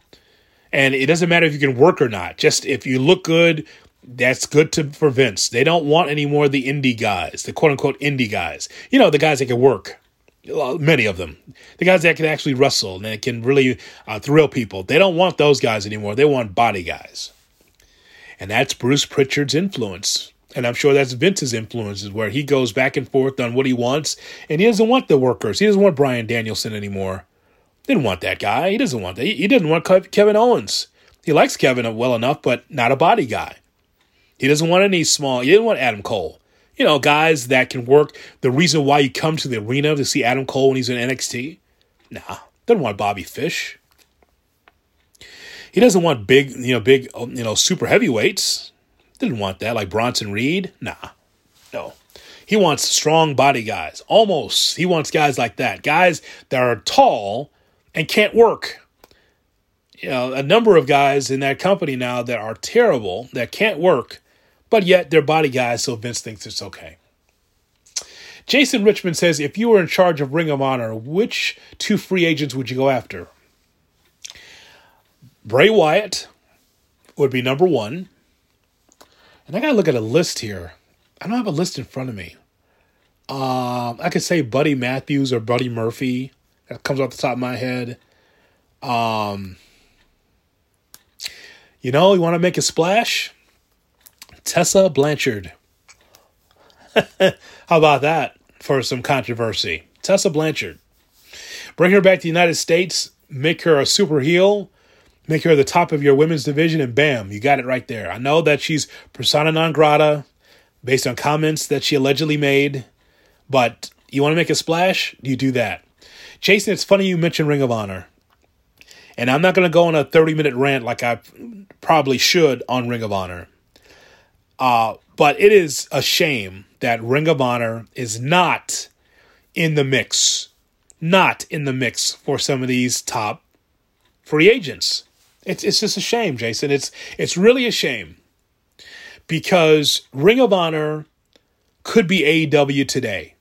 And it doesn't matter if you can work or not. Just if you look good, that's good to, for Vince. They don't want any more of the indie guys, the quote-unquote indie guys. You know, the guys that can work. Many of them. The guys that can actually wrestle and that can really uh, thrill people. They don't want those guys anymore. They want body guys. And that's Bruce Pritchard's influence. And I'm sure that's Vince's influence, is where he goes back and forth on what he wants. And he doesn't want the workers. He doesn't want Bryan Danielson anymore. Didn't want that guy. He doesn't want that. He didn't want Kevin Owens. He likes Kevin well enough, but not a body guy. He doesn't want any small. He didn't want Adam Cole. You know, guys that can work. The reason why you come to the arena to see Adam Cole when he's in N X T? Nah, doesn't want Bobby Fish. He doesn't want big, you know, big, you know, super heavyweights. Didn't want that, like Bronson Reed. Nah, no. He wants strong body guys. Almost. He wants guys like that. Guys that are tall and can't work. You know, a number of guys in that company now that are terrible, that can't work, but yet they're body guys, so Vince thinks it's okay. Jason Richmond says, if you were in charge of Ring of Honor, which two free agents would you go after? Bray Wyatt would be number one. And I got to look at a list here. I don't have a list in front of me. Um, I could say Buddy Matthews or Buddy Murphy. That comes off the top of my head. Um, you know, you want to make a splash? Tessa Blanchard. How about that for some controversy? Tessa Blanchard. Bring her back to the United States. Make her a super heel. Make her the top of your women's division, and bam, you got it right there. I know that she's persona non grata based on comments that she allegedly made, but you want to make a splash? You do that. Jason, it's funny you mentioned Ring of Honor. And I'm not going to go on a thirty-minute rant like I probably should on Ring of Honor. Uh, but it is a shame that Ring of Honor is not in the mix, not in the mix for some of these top free agents. It's it's just a shame, Jason. It's it's really a shame, because Ring of Honor could be A E W today.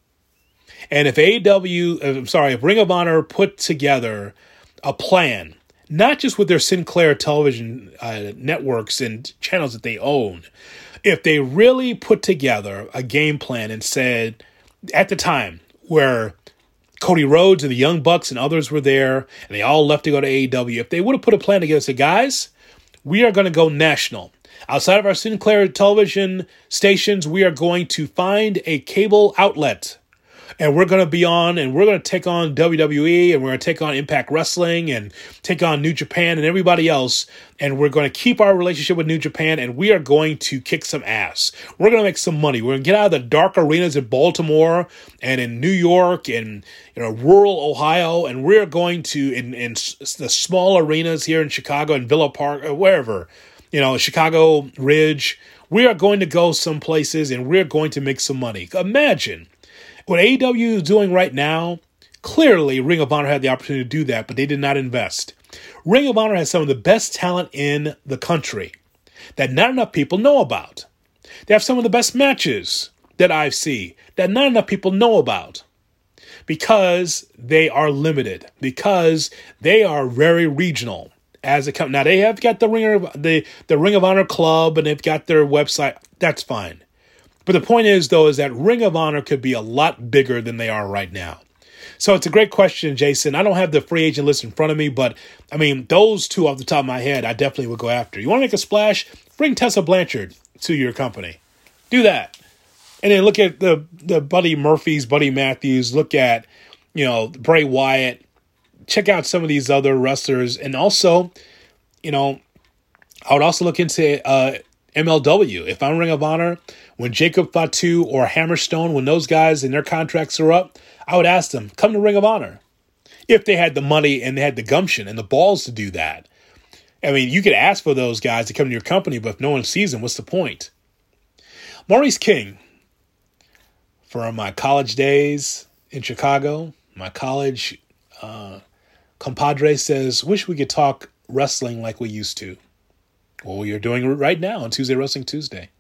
And if A E W, I'm sorry, if Ring of Honor put together a plan, not just with their Sinclair television uh, networks and channels that they own, if they really put together a game plan and said, at the time where Cody Rhodes and the Young Bucks and others were there and they all left to go to A E W, if they would have put a plan together and said, guys, we are going to go national. Outside of our Sinclair television stations, we are going to find a cable outlet. And we're going to be on, and we're going to take on W W E, and we're going to take on Impact Wrestling, and take on New Japan and everybody else. And we're going to keep our relationship with New Japan, and we are going to kick some ass. We're going to make some money. We're going to get out of the dark arenas in Baltimore and in New York and, you know, rural Ohio. And we're going to, in, in the small arenas here in Chicago and Villa Park or wherever, you know, Chicago Ridge, we are going to go some places, and we're going to make some money. Imagine what A E W is doing right now. Clearly, Ring of Honor had the opportunity to do that, but they did not invest. Ring of Honor has some of the best talent in the country that not enough people know about. They have some of the best matches that I've seen that not enough people know about because they are limited, because they are very regional as a company. Now, they have got the Ring of, the, the Ring of Honor Club, and they've got their website. That's fine. But the point is, though, is that Ring of Honor could be a lot bigger than they are right now. So it's a great question, Jason. I don't have the free agent list in front of me, but, I mean, those two off the top of my head, I definitely would go after. You want to make a splash? Bring Tessa Blanchard to your company. Do that. And then look at the, the Buddy Murphys, Buddy Matthews. Look at, you know, Bray Wyatt. Check out some of these other wrestlers. And also, you know, I would also look into uh, M L W. If I'm Ring of Honor, when Jacob Fatu or Hammerstone, when those guys and their contracts are up, I would ask them, come to Ring of Honor. If they had the money and they had the gumption and the balls to do that. I mean, you could ask for those guys to come to your company, but if no one sees them, what's the point? Maurice King. From my college days in Chicago, my college uh, compadre says, wish we could talk wrestling like we used to. Well, we are doing it right now on Tuesday Wrestling Tuesday.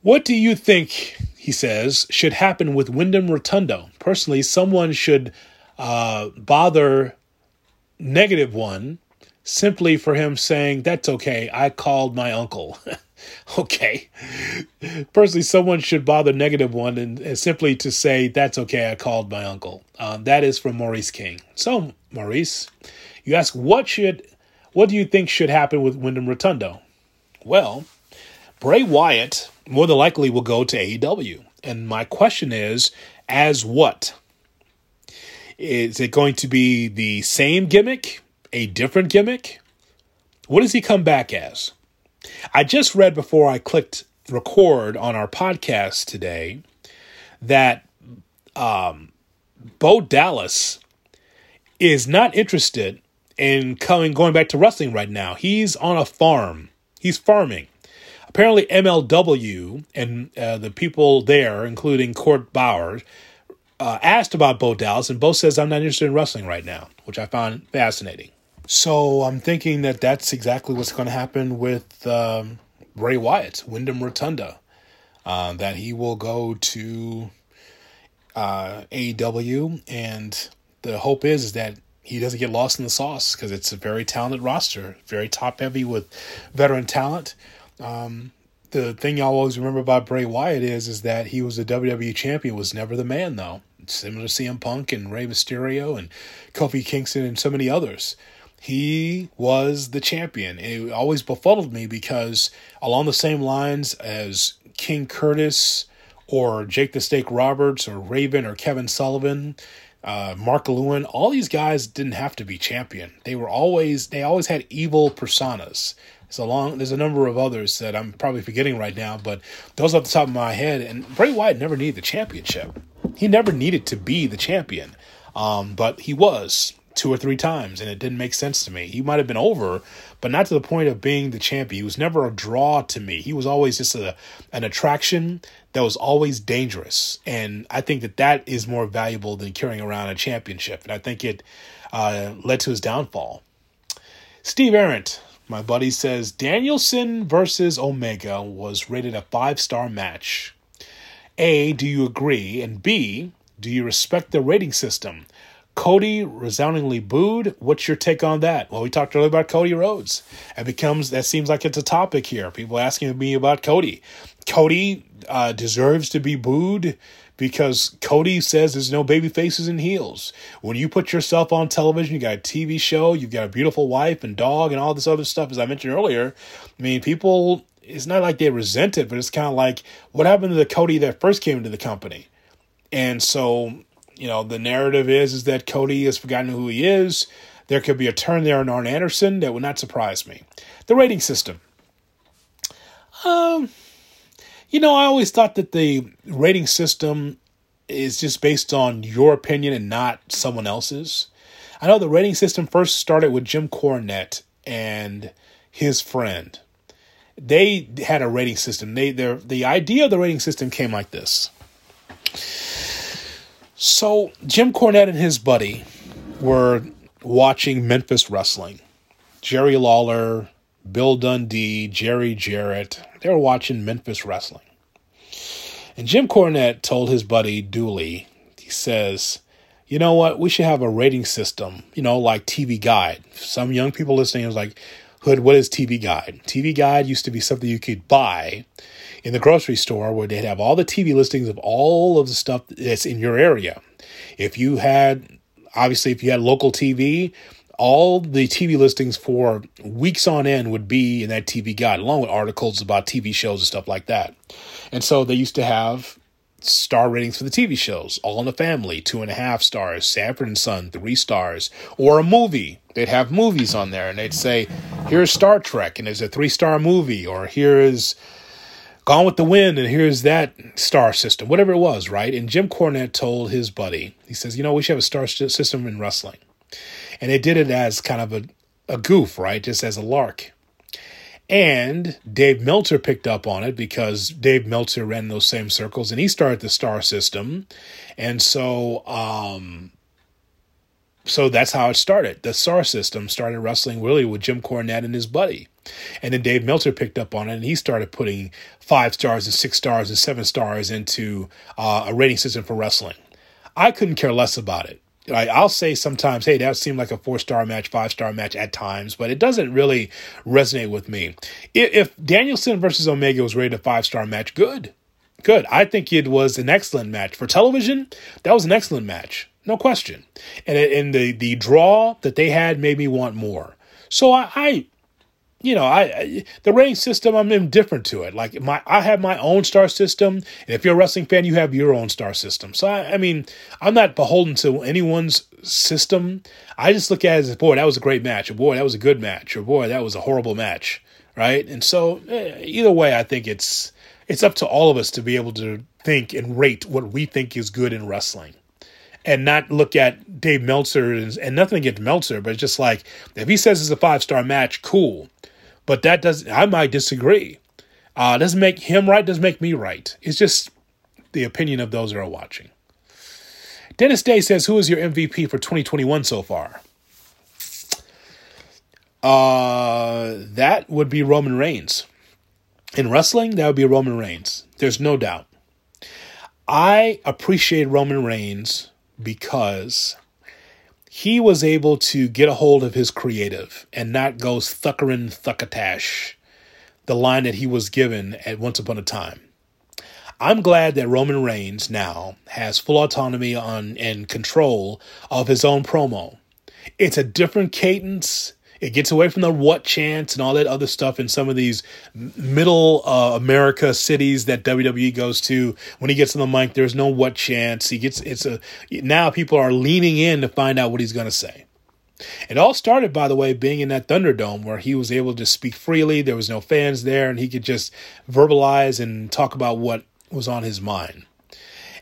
What do you think, he says, should happen with Wyndham Rotundo? Personally, someone should uh, bother Negative One simply for him saying, that's okay, I called my uncle. Okay. Personally, someone should bother Negative One and, and simply to say, that's okay, I called my uncle. Um, that is from Maurice King. So, Maurice, you ask, what should, what do you think should happen with Wyndham Rotundo? Well, Bray Wyatt more than likely will go to A E W. And my question is, as what? Is it going to be the same gimmick? A different gimmick? What does he come back as? I just read before I clicked record on our podcast today that um, Bo Dallas is not interested in coming going back to wrestling right now. He's on a farm. He's farming. Apparently M L W and uh, the people there, including Court Bauer, uh, asked about Bo Dallas, and Bo says, I'm not interested in wrestling right now, which I found fascinating. So I'm thinking that that's exactly what's going to happen with um, Bray Wyatt, Wyndham Rotunda, uh, that he will go to uh, A E W. And the hope is, is that he doesn't get lost in the sauce because it's a very talented roster, very top-heavy with veteran talent. Um, the thing I always remember about Bray Wyatt is, is that he was a W W E champion, was never the man, though. Similar to C M Punk and Rey Mysterio and Kofi Kingston and so many others. He was the champion. It always befuddled me because along the same lines as King Curtis or Jake the Snake Roberts or Raven or Kevin Sullivan, uh, Mark Lewin, all these guys didn't have to be champion. They were always they always had evil personas. So long, there's a number of others that I'm probably forgetting right now, but those off the top of my head. And Bray Wyatt never needed the championship. He never needed to be the champion, um, but he was. Two or three times, and it didn't make sense to me. He might have been over, but not to the point of being the champion. He was never a draw to me. He was always just a, an attraction that was always dangerous, and I think that that is more valuable than carrying around a championship, and I think it uh, led to his downfall. Steve Arendt, my buddy, says, Danielson versus Omega was rated a five-star match. A, do you agree? And B, do you respect the rating system? Cody resoundingly booed. What's your take on that? Well, we talked earlier about Cody Rhodes. It becomes, that seems like it's a topic here. People asking me about Cody. Cody uh, deserves to be booed because Cody says there's no baby faces and heels. When you put yourself on television, you got a T V show, you've got a beautiful wife and dog and all this other stuff, as I mentioned earlier. I mean, people, it's not like they resent it, but it's kind of like, what happened to the Cody that first came into the company? And so... You know, the narrative is, is that Cody has forgotten who he is. There could be a turn there in Arn Anderson. That would not surprise me. The rating system. Um, you know, I always thought that the rating system is just based on your opinion and not someone else's. I know the rating system first started with Jim Cornette and his friend. They had a rating system. They their the idea of the rating system came like this. So Jim Cornette and his buddy were watching Memphis Wrestling. Jerry Lawler, Bill Dundee, Jerry Jarrett, they were watching Memphis Wrestling. And Jim Cornette told his buddy Dooley, he says, you know what, we should have a rating system, you know, like T V Guide. Some young people listening was like, Hood, what is T V Guide? T V Guide used to be something you could buy in the grocery store where they'd have all the T V listings of all of the stuff that's in your area. If you had, obviously, if you had local T V, all the T V listings for weeks on end would be in that T V Guide, along with articles about T V shows and stuff like that. And so they used to have star ratings for the T V shows. All in the Family, two and a half stars. Sanford and Son, three stars. Or a movie. They'd have movies on there, and they'd say, here's Star Trek, and it's a three-star movie. Or here is Gone with the Wind, and here's that star system. Whatever it was, right? And Jim Cornette told his buddy, he says, you know, we should have a star system in wrestling. And they did it as kind of a, a goof, right? Just as a lark. And Dave Meltzer picked up on it because Dave Meltzer ran those same circles and he started the star system. And so, um, so that's how it started. The star system started wrestling really with Jim Cornette and his buddy. And then Dave Meltzer picked up on it and he started putting five stars and six stars and seven stars into uh, a rating system for wrestling. I couldn't care less about it. I'll say sometimes, hey, that seemed like a four-star match, five-star match at times, but it doesn't really resonate with me. If Danielson versus Omega was rated a five-star match, good. Good. I think it was an excellent match. For television, that was an excellent match. No question. And, and the, the draw that they had made me want more. So I... I You know, I, I the rating system, I'm indifferent to it. Like, my, I have my own star system, and if you're a wrestling fan, you have your own star system. So, I, I mean, I'm not beholden to anyone's system. I just look at it as, boy, that was a great match, or boy, that was a good match, or boy, that was a horrible match, right? And so, either way, I think it's it's up to all of us to be able to think and rate what we think is good in wrestling. And not look at Dave Meltzer, and, and nothing against Meltzer, but it's just like, if he says it's a five-star match, cool. But that doesn't, I might disagree. Uh, doesn't make him right, doesn't make me right. It's just the opinion of those that are watching. Dennis Day says, who is your M V P for twenty twenty-one so far? Uh, that would be Roman Reigns. In wrestling, that would be Roman Reigns. There's no doubt. I appreciate Roman Reigns because he was able to get a hold of his creative and not go thuckering thuckatash, the line that he was given at once upon a time. I'm glad that Roman Reigns now has full autonomy on and control of his own promo. It's a different cadence. It gets away from the what chants and all that other stuff in some of these middle uh, America cities that W W E goes to. When he gets on the mic, there's no what chants. He gets it's a now people are leaning in to find out what he's going to say. It all started, by the way, being in that Thunderdome where he was able to speak freely. There was no fans there, and he could just verbalize and talk about what was on his mind.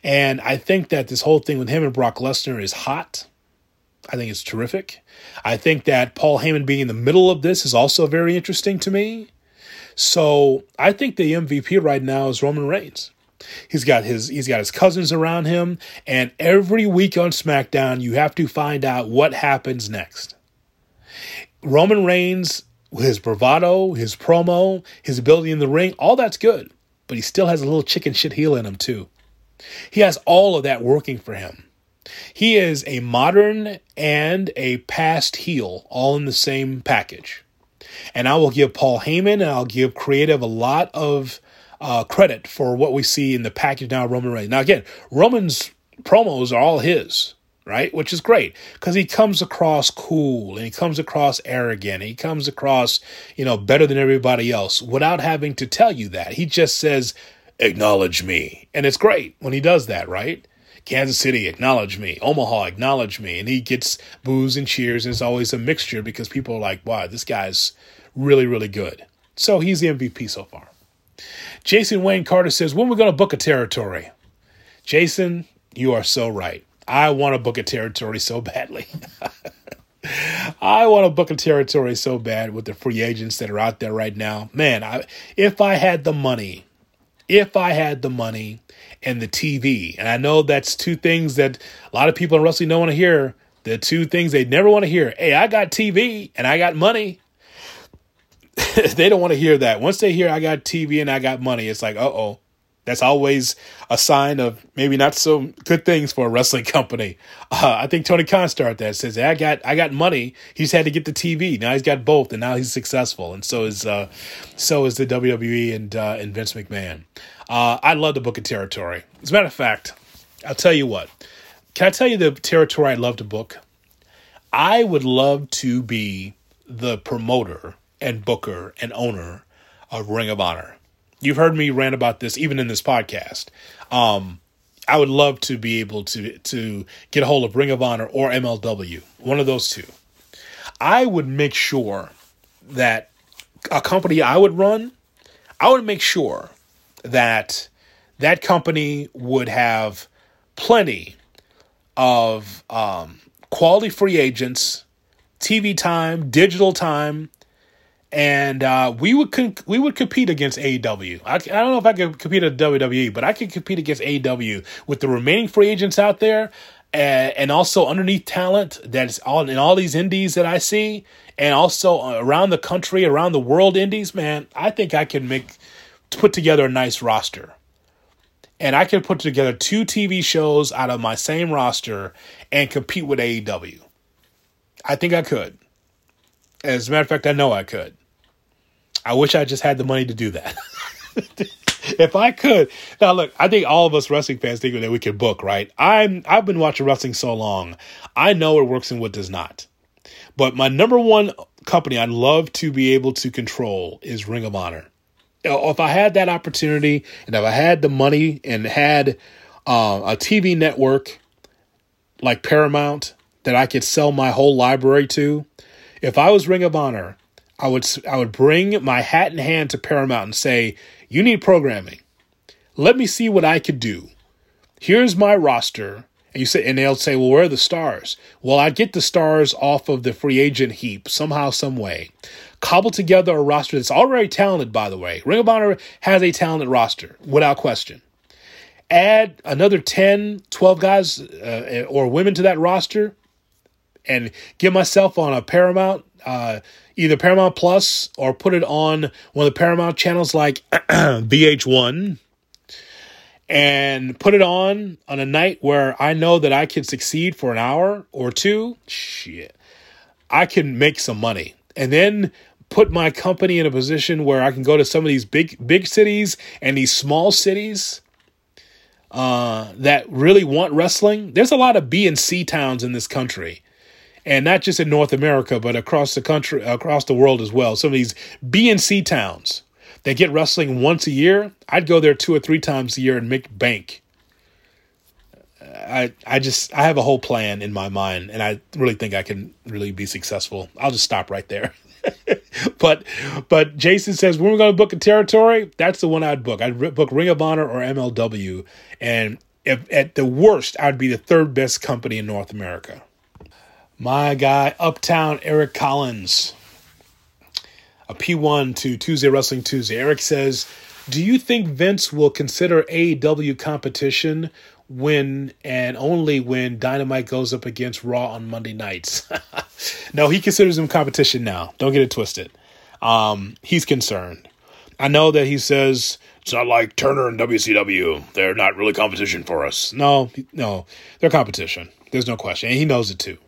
And I think that this whole thing with him and Brock Lesnar is hot. I think it's terrific. I think that Paul Heyman being in the middle of this is also very interesting to me. So I think the M V P right now is Roman Reigns. He's got his he's got his cousins around him, and every week on SmackDown, you have to find out what happens next. Roman Reigns, his bravado, his promo, his ability in the ring, all that's good. But he still has a little chicken shit heel in him, too. He has all of that working for him. He is a modern and a past heel all in the same package. And I will give Paul Heyman and I'll give creative a lot of uh, credit for what we see in the package now of Roman Reigns. Now, again, Roman's promos are all his, right? Which is great because he comes across cool and he comes across arrogant. He comes across, you know, better than everybody else without having to tell you that. He just says, acknowledge me. And it's great when he does that, right? Kansas City, acknowledge me. Omaha, acknowledge me. And he gets boos and cheers. And it's always a mixture because people are like, wow, this guy's really, really good. So he's the M V P so far. Jason Wayne Carter says, when are we going to book a territory? Jason, you are so right. I want to book a territory so badly. I want to book a territory so bad with the free agents that are out there right now. Man, I, if I had the money, if I had the money and the T V, and I know that's two things that a lot of people in wrestling don't want to hear, The two things they never want to hear. Hey, I got T V and I got money. They don't want to hear that. Once they hear I got T V and I got money, it's like, uh-oh. That's always a sign of maybe not so good things for a wrestling company. Uh, I think Tony Khan started that. Says, I got I got money. He's had to get the T V. Now he's got both, and now he's successful. And so is uh, so is the W W E and, uh, and Vince McMahon. Uh, I love the book of territory. As a matter of fact, I'll tell you what. Can I tell you the territory I love to book? I would love to be the promoter and booker and owner of Ring of Honor. You've heard me rant about this, even in this podcast. Um, I would love to be able to to get a hold of Ring of Honor or M L W, one of those two. I would make sure that a company I would run, I would make sure that that company would have plenty of um, quality free agents, T V time, digital time. And uh, we would con- we would compete against A E W. I, I don't know if I could compete at W W E, but I could compete against A E W with the remaining free agents out there, and, and also underneath talent that's all in all these indies that I see, and also around the country, around the world indies. Man, I think I can make put together a nice roster, and I can put together two T V shows out of my same roster and compete with A E W. I think I could. As a matter of fact, I know I could. I wish I just had the money to do that. If I could. Now, look, I think all of us wrestling fans think that we could book, right? I'm, I've been watching wrestling so long. I know what works and what does not. But my number one company I'd love to be able to control is Ring of Honor. If I had that opportunity and if I had the money and had uh, a T V network like Paramount that I could sell my whole library to, if I was Ring of Honor, I would I would bring my hat in hand to Paramount and say, you need programming. Let me see what I could do. Here's my roster. And you say, and they'll say, well, where are the stars? Well, I'd get the stars off of the free agent heap somehow, some way. Cobble together a roster that's already talented, by the way. Ring of Honor has a talented roster, without question. Add another ten, twelve guys uh, or women to that roster, and get myself on a Paramount, uh, either Paramount Plus or put it on one of the Paramount channels like V H one and put it on on a night where I know that I can succeed for an hour or two. Shit, I can make some money and then put my company in a position where I can go to some of these big, big cities and these small cities uh, that really want wrestling. There's a lot of B and C towns in this country. And not just in North America, but across the country, across the world as well. Some of these B and C towns that get wrestling once a year, I'd go there two or three times a year and make bank. I I just I have a whole plan in my mind, and I really think I can really be successful. I'll just stop right there. but but Jason says when we're going to book a territory, that's the one I'd book. I'd book Ring of Honor or M L W, and if at the worst, I'd be the third best company in North America. My guy, Uptown Eric Collins, a P one to Tuesday Wrestling Tuesday. Eric says, do you think Vince will consider A E W competition when and only when Dynamite goes up against Raw on Monday nights? No, he considers them competition now. Don't get it twisted. Um, he's concerned. I know that he says, it's not like Turner and W C W. They're not really competition for us. No, no, they're competition. There's no question. And he knows it too.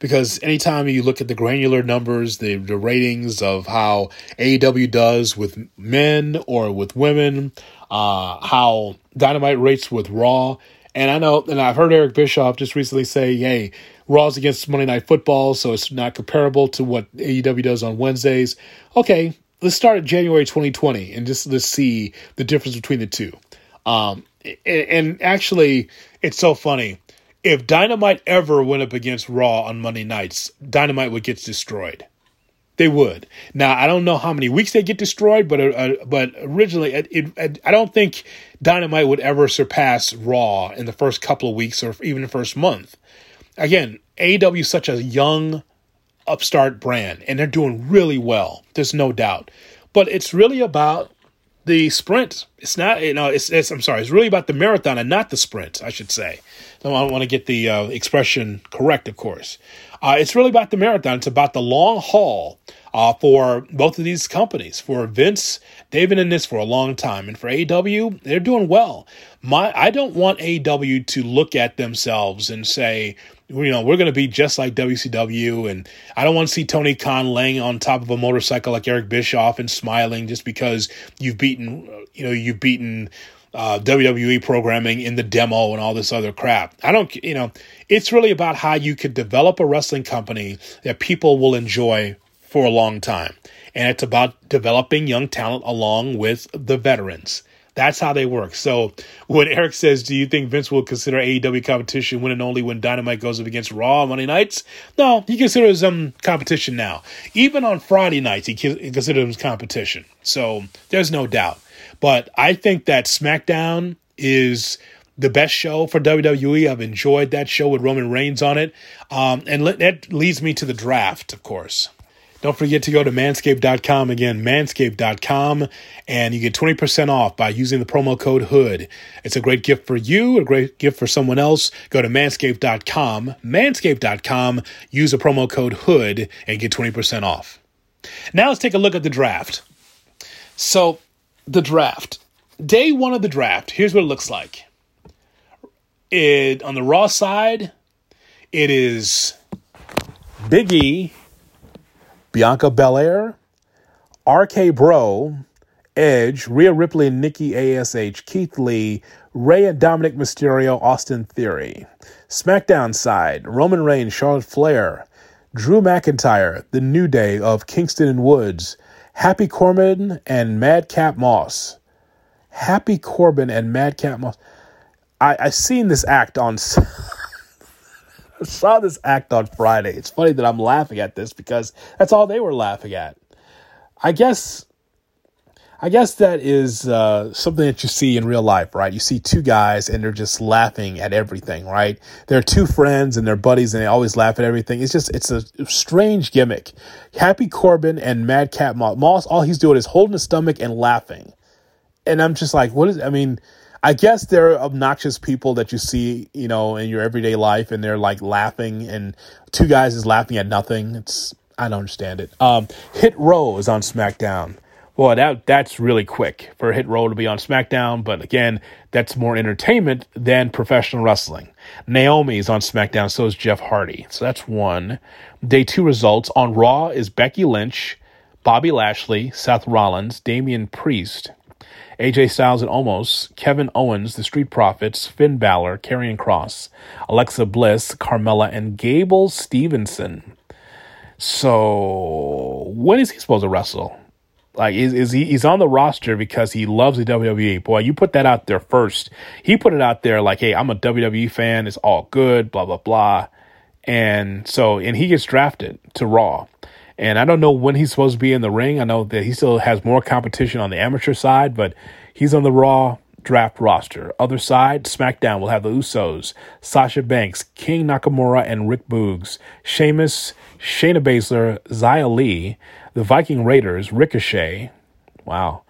Because anytime you look at the granular numbers, the, the ratings of how A E W does with men or with women, uh, how Dynamite rates with Raw. And I know, and I've heard Eric Bischoff just recently say, hey, Raw's against Monday Night Football, so it's not comparable to what A E W does on Wednesdays. Okay, let's start at January twenty twenty and just let's see the difference between the two. Um, and, and actually, it's so funny. If Dynamite ever went up against Raw on Monday nights, Dynamite would get destroyed. They would. Now, I don't know how many weeks they get destroyed, but uh, but originally, it, it, I don't think Dynamite would ever surpass Raw in the first couple of weeks or even the first month. Again, A E W is such a young, upstart brand, and they're doing really well. There's no doubt. But it's really about the sprint. It's not, you know, it's, it's, I'm sorry, it's really about the marathon and not the sprint, I should say. I don't want to get the uh, expression correct, of course. Uh, it's really about the marathon. It's about the long haul uh, for both of these companies. For Vince, they've been in this for a long time. And for A E W, they're doing well. My, I don't want A E W to look at themselves and say, you know, we're going to be just like W C W. And I don't want to see Tony Khan laying on top of a motorcycle like Eric Bischoff and smiling just because you've beaten, you know, you've beaten Uh, W W E programming in the demo and all this other crap. I don't, you know, it's really about how you could develop a wrestling company that people will enjoy for a long time. And it's about developing young talent along with the veterans. That's how they work. So when Eric says, do you think Vince will consider A E W competition when and only when Dynamite goes up against Raw on Monday nights? No, he considers them competition now. Even on Friday nights, he considers them competition. So there's no doubt. But I think that SmackDown is the best show for W W E. I've enjoyed that show with Roman Reigns on it. Um, and le- that leads me to the draft, of course. Don't forget to go to manscaped dot com. Again, manscaped dot com. And you get twenty percent off by using the promo code HOOD. It's a great gift for you, a great gift for someone else. Go to manscaped dot com. manscaped dot com. Use the promo code HOOD and get twenty percent off. Now let's take a look at the draft. So... the draft. Day one of the draft, here's what it looks like. It, on the Raw side, it is Big E, Bianca Belair, R K Bro, Edge, Rhea Ripley, Nikki A S H, Keith Lee, Rey and Dominic Mysterio, Austin Theory. SmackDown side, Roman Reigns, Charlotte Flair, Drew McIntyre, The New Day of Kingston and Woods, Happy Corbin and Madcap Moss. Happy Corbin and Madcap Moss. I, I seen this act on... I saw this act on Friday. It's funny that I'm laughing at this because that's all they were laughing at. I guess... I guess that is uh, something that you see in real life, right? You see two guys and they're just laughing at everything, right? They're two friends and they're buddies and they always laugh at everything. It's just, it's a strange gimmick. Happy Corbin and Madcap Moss, all he's doing is holding his stomach and laughing. And I'm just like, what is, I mean, I guess they're obnoxious people that you see, you know, in your everyday life and they're like laughing and two guys is laughing at nothing. It's, I don't understand it. Um, Hit Row is on SmackDown. Well, that that's really quick for Hit Row to be on SmackDown. But again, that's more entertainment than professional wrestling. Naomi's on SmackDown. So is Jeff Hardy. So that's one. Day two results on Raw is Becky Lynch, Bobby Lashley, Seth Rollins, Damian Priest, A J Styles and Omos, Kevin Owens, The Street Profits, Finn Balor, Karrion Kross, Alexa Bliss, Carmella, and Gable Stevenson. So when is he supposed to wrestle? Like, is, is he, he's on the roster because he loves the W W E. Boy, you put that out there first. He put it out there like, hey, I'm a W W E fan. It's all good, blah, blah, blah. And so, and he gets drafted to Raw. And I don't know when he's supposed to be in the ring. I know that he still has more competition on the amateur side, but he's on the Raw draft roster. Other side, SmackDown will have the Usos, Sasha Banks, King Nakamura, and Rick Boogs, Sheamus, Shayna Baszler, Xia Li, the Viking Raiders, Ricochet. Wow.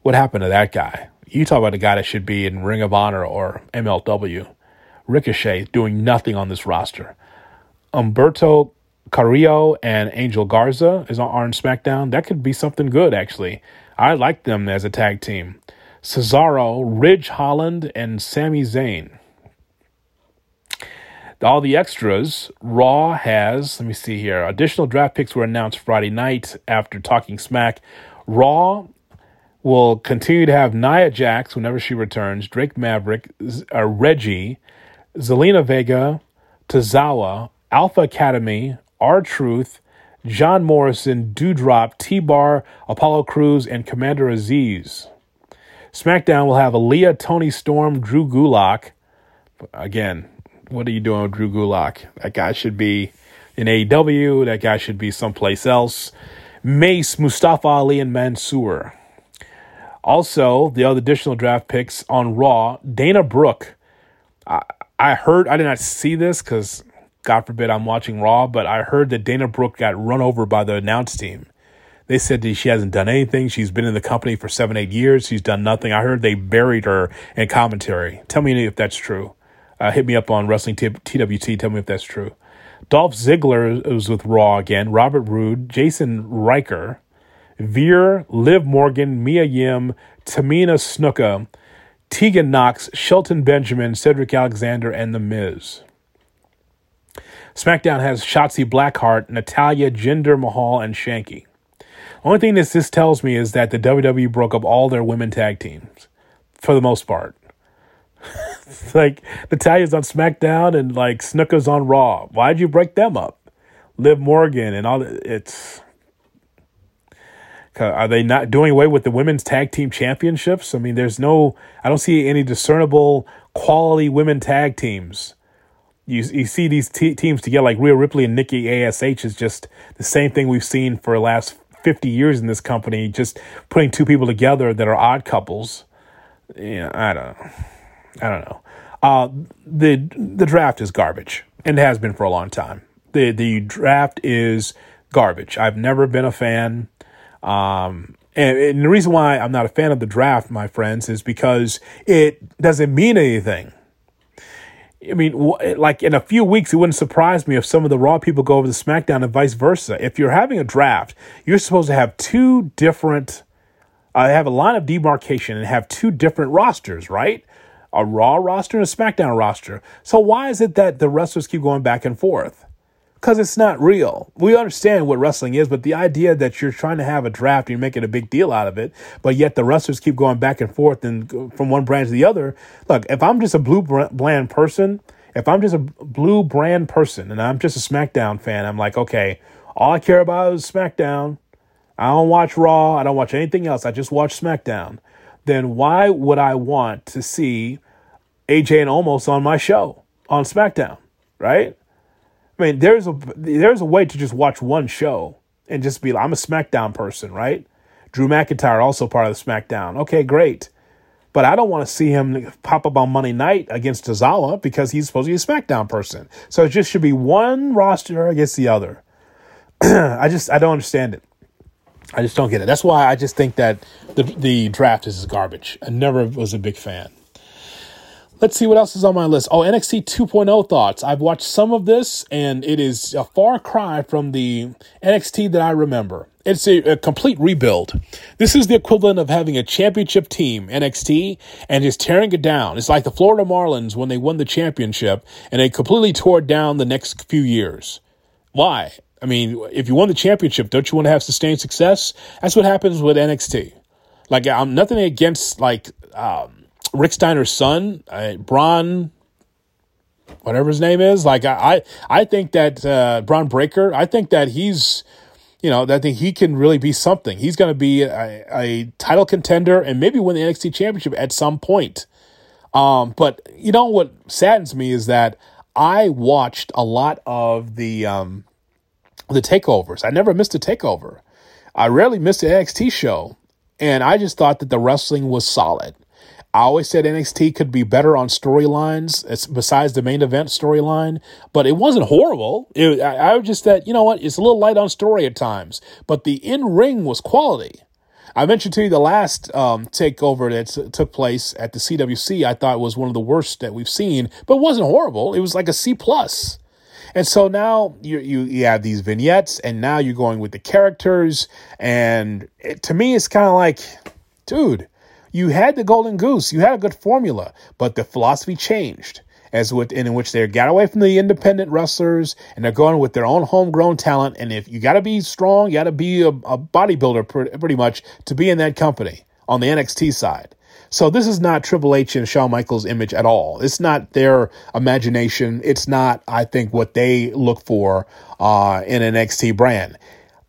What happened to that guy? You talk about a guy that should be in Ring of Honor or M L W. Ricochet doing nothing on this roster. Humberto Carrillo and Angel Garza is on, are on SmackDown. That could be something good, actually. I like them as a tag team. Cesaro, Ridge Holland, and Sami Zayn. All the extras, Raw has, let me see here, additional draft picks were announced Friday night after Talking Smack. Raw will continue to have Nia Jax whenever she returns, Drake Maverick, uh, Reggie, Zelina Vega, Tozawa, Alpha Academy, R-Truth, John Morrison, Doudrop, T-Bar, Apollo Crews, and Commander Aziz. SmackDown will have Aaliyah, Toni Storm, Drew Gulak. Again, what are you doing with Drew Gulak? That guy should be in A E W. That guy should be someplace else. Mace, Mustafa Ali, and Mansoor. Also, the other additional draft picks on Raw, Dana Brooke. I, I heard, I did not see this because, God forbid, I'm watching Raw, but I heard that Dana Brooke got run over by the announce team. They said that she hasn't done anything. She's been in the company for seven, eight years. She's done nothing. I heard they buried her in commentary. Tell me if that's true. Uh, hit me up on Wrestling T W T. Tell me if that's true. Dolph Ziggler was with Raw again. Robert Roode, Jason Riker, Veer, Liv Morgan, Mia Yim, Tamina Snuka, Tegan Knox, Shelton Benjamin, Cedric Alexander, and The Miz. SmackDown has Shotzi Blackheart, Natalya, Jinder Mahal, and Shanky. Only thing this, this tells me is that the W W E broke up all their women tag teams, for the most part. It's like, Natalya's on SmackDown and, like, Snuka's on Raw. Why'd you break them up? Liv Morgan and all that. It's... Are they not doing away with the women's tag team championships? I mean, there's no... I don't see any discernible quality women tag teams. You you see these t- teams together, like Rhea Ripley and Nikki A S H is just the same thing we've seen for the last fifty years in this company, just putting two people together that are odd couples. Yeah, I don't know. I don't know. Uh, the the draft is garbage, and it has been for a long time. The the draft is garbage. I've never been a fan. Um, and, and the reason why I'm not a fan of the draft, my friends, is because it doesn't mean anything. I mean, wh- like in a few weeks, it wouldn't surprise me if some of the Raw people go over to SmackDown and vice versa. If you're having a draft, you're supposed to have two different, uh, have a line of demarcation and have two different rosters, right? A Raw roster and a SmackDown roster. So why is it that the wrestlers keep going back and forth? Because it's not real. We understand what wrestling is, but the idea that you're trying to have a draft and you're making a big deal out of it, but yet the wrestlers keep going back and forth and from one brand to the other. Look, if I'm just a blue brand person, if I'm just a blue brand person and I'm just a SmackDown fan, I'm like, okay, all I care about is SmackDown. I don't watch Raw. I don't watch anything else. I just watch SmackDown. Then why would I want to see A J and Omos on my show on SmackDown, right? I mean, there's a there's a way to just watch one show and just be like, I'm a SmackDown person, right? Drew McIntyre, also part of the SmackDown. Okay, great. But I don't want to see him pop up on Monday night against Tozawa because he's supposed to be a SmackDown person. So it just should be one roster against the other. I just, I don't understand it. I just don't get it. That's why I just think that the the draft is garbage. I never was a big fan. Let's see what else is on my list. Oh, N X T two point oh thoughts. I've watched some of this, and it is a far cry from the N X T that I remember. It's a, a complete rebuild. This is the equivalent of having a championship team, N X T, and just tearing it down. It's like the Florida Marlins when they won the championship, and they completely tore it down the next few years. Why? I mean, if you won the championship, don't you want to have sustained success? That's what happens with N X T. Like, I'm nothing against, like... um Rick Steiner's son, uh, Braun, whatever his name is. Like, I, I, I think that uh, Braun Breaker, I think that he's, you know, I think he can really be something. He's going to be a, a title contender and maybe win the N X T championship at some point. Um, but, you know, what saddens me is that I watched a lot of the um, the takeovers. I never missed a takeover. I rarely missed an N X T show. And I just thought that the wrestling was solid. I always said N X T could be better on storylines besides the main event storyline, but it wasn't horrible. It, I, I was just that, you know what, it's a little light on story at times, but the in-ring was quality. I mentioned to you the last um, takeover that t- took place at the C W C, I thought was one of the worst that we've seen, but it wasn't horrible. It was like a C+. And so now you, you you have these vignettes, and now you're going with the characters, and it, to me it's kind of like, dude, you had the golden goose. You had a good formula, but the philosophy changed, as with in which they got away from the independent wrestlers and they're going with their own homegrown talent. And if you got to be strong, you got to be a, a bodybuilder pretty, pretty much to be in that company on the N X T side. So this is not Triple H and Shawn Michaels' image at all. It's not their imagination. It's not, I think, what they look for uh, in an N X T brand.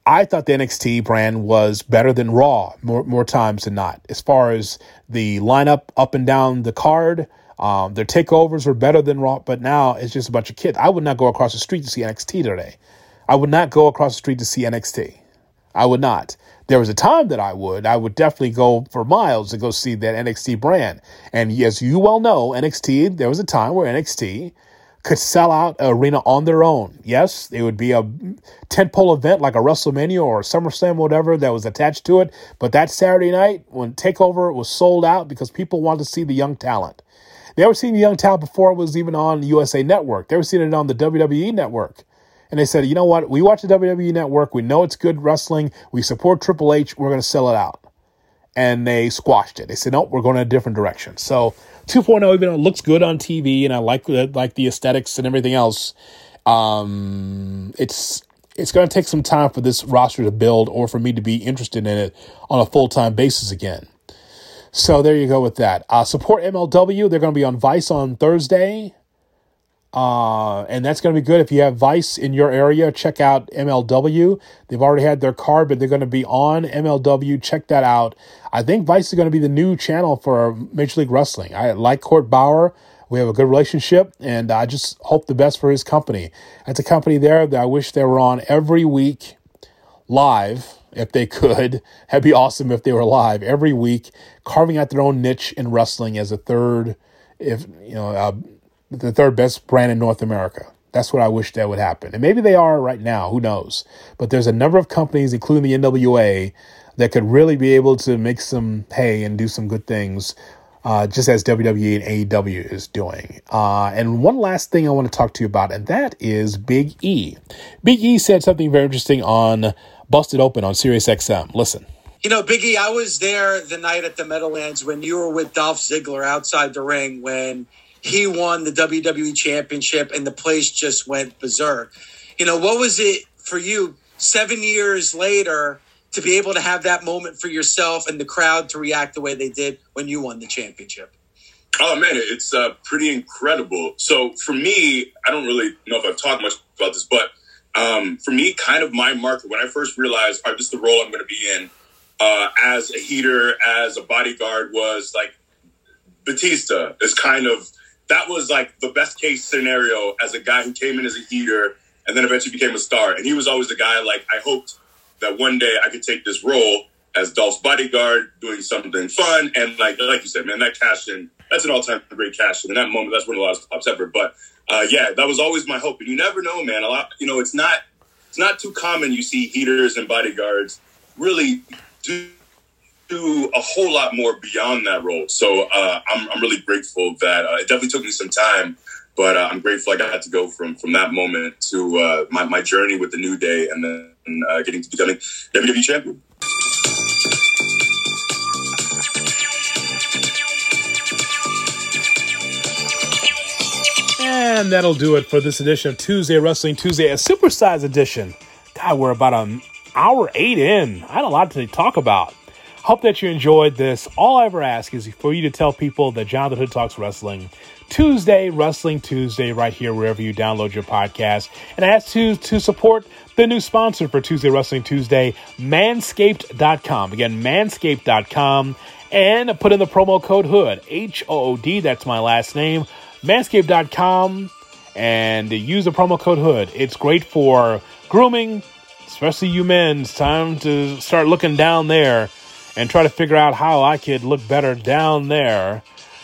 I thought the N X T brand was better than Raw more more times than not. As far as the lineup up and down the card, um, their takeovers were better than Raw, but now it's just a bunch of kids. I would not go across the street to see N X T today. I would not go across the street to see N X T. I would not. There was a time that I would. I would definitely go for miles to go see that N X T brand. And as you well know, N X T, there was a time where N X T could sell out an arena on their own. Yes, it would be a tentpole event like a WrestleMania or SummerSlam, whatever that was attached to it. But that Saturday night when TakeOver was sold out because people wanted to see the young talent. They were seeing the young talent before it was even on U S A Network. They were seeing it on the W W E Network. And they said, you know what? We watch the W W E Network. We know it's good wrestling. We support Triple H. We're going to sell it out. And they squashed it. They said, nope, we're going in a different direction. So two point oh, even though it looks good on T V, and I like the, like the aesthetics and everything else, um, it's it's going to take some time for this roster to build or for me to be interested in it on a full-time basis again. So there you go with that. Uh, support M L W. They're going to be on Vice on Thursday. Uh, and that's going to be good. If you have Vice in your area, check out M L W. They've already had their card, but they're going to be on M L W. Check that out. I think Vice is going to be the new channel for Major League Wrestling. I like Court Bauer. We have a good relationship, and I just hope the best for his company. That's a company there that I wish they were on every week live, if they could. That'd be awesome if they were live every week, carving out their own niche in wrestling as a third, if you know, uh, the third best brand in North America. That's what I wish that would happen. And maybe they are right now, who knows. But there's a number of companies, including the N W A, that could really be able to make some hay and do some good things, uh, just as W W E and A E W is doing. Uh, and one last thing I want to talk to you about, and that is Big E. Big E said something very interesting on Busted Open on Sirius X M. Listen. You know, Big E, I was there the night at the Meadowlands when you were with Dolph Ziggler outside the ring when he won the W W E Championship, and the place just went berserk. You know, what was it for you seven years later to be able to have that moment for yourself and the crowd to react the way they did when you won the championship? Oh, man, it's uh, pretty incredible. So for me, I don't really know if I've talked much about this, but um, for me, kind of my marker, when I first realized, all right, this is the role I'm going to be in uh, as a heater, as a bodyguard, was like Batista is kind of... That was like the best case scenario as a guy who came in as a heater and then eventually became a star. And he was always the guy, like, I hoped that one day I could take this role as Dolph's bodyguard, doing something fun. And like like you said, man, that cash in, that's an all-time great cash in. In that moment, that's one of the last pops ever. But uh, yeah, that was always my hope. And you never know, man. A lot, you know, it's not it's not too common you see heaters and bodyguards really do do a whole lot more beyond that role. So uh, I'm, I'm really grateful that uh, it definitely took me some time, but uh, I'm grateful I got to go from from that moment to uh, my, my journey with the New Day and then uh, getting to becoming W W E champion. And that'll do it for this edition of Tuesday Wrestling Tuesday, a supersized edition. God, we're about an hour eight in. I had a lot to talk about. Hope that you enjoyed this. All I ever ask is for you to tell people that Jonathan Hood Talks Wrestling, Tuesday, Wrestling Tuesday, right here, wherever you download your podcast. And I ask you to support the new sponsor for Tuesday, Wrestling Tuesday, Manscaped dot com. Again, Manscaped dot com. And put in the promo code HOOD, H O O D, that's my last name, Manscaped dot com. And use the promo code HOOD. It's great for grooming, especially you men. It's time to start looking down there and try to figure out how I could look better down there.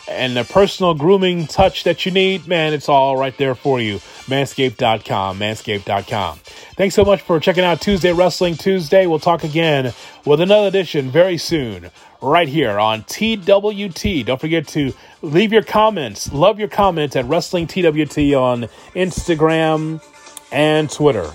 And the personal grooming touch that you need, man, it's all right there for you. Manscaped dot com, Manscaped dot com. Thanks so much for checking out Tuesday Wrestling Tuesday. We'll talk again with another edition very soon, right here on T W T. Don't forget to leave your comments. Love your comments at Wrestling T W T on Instagram and Twitter.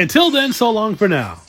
Until then, so long for now.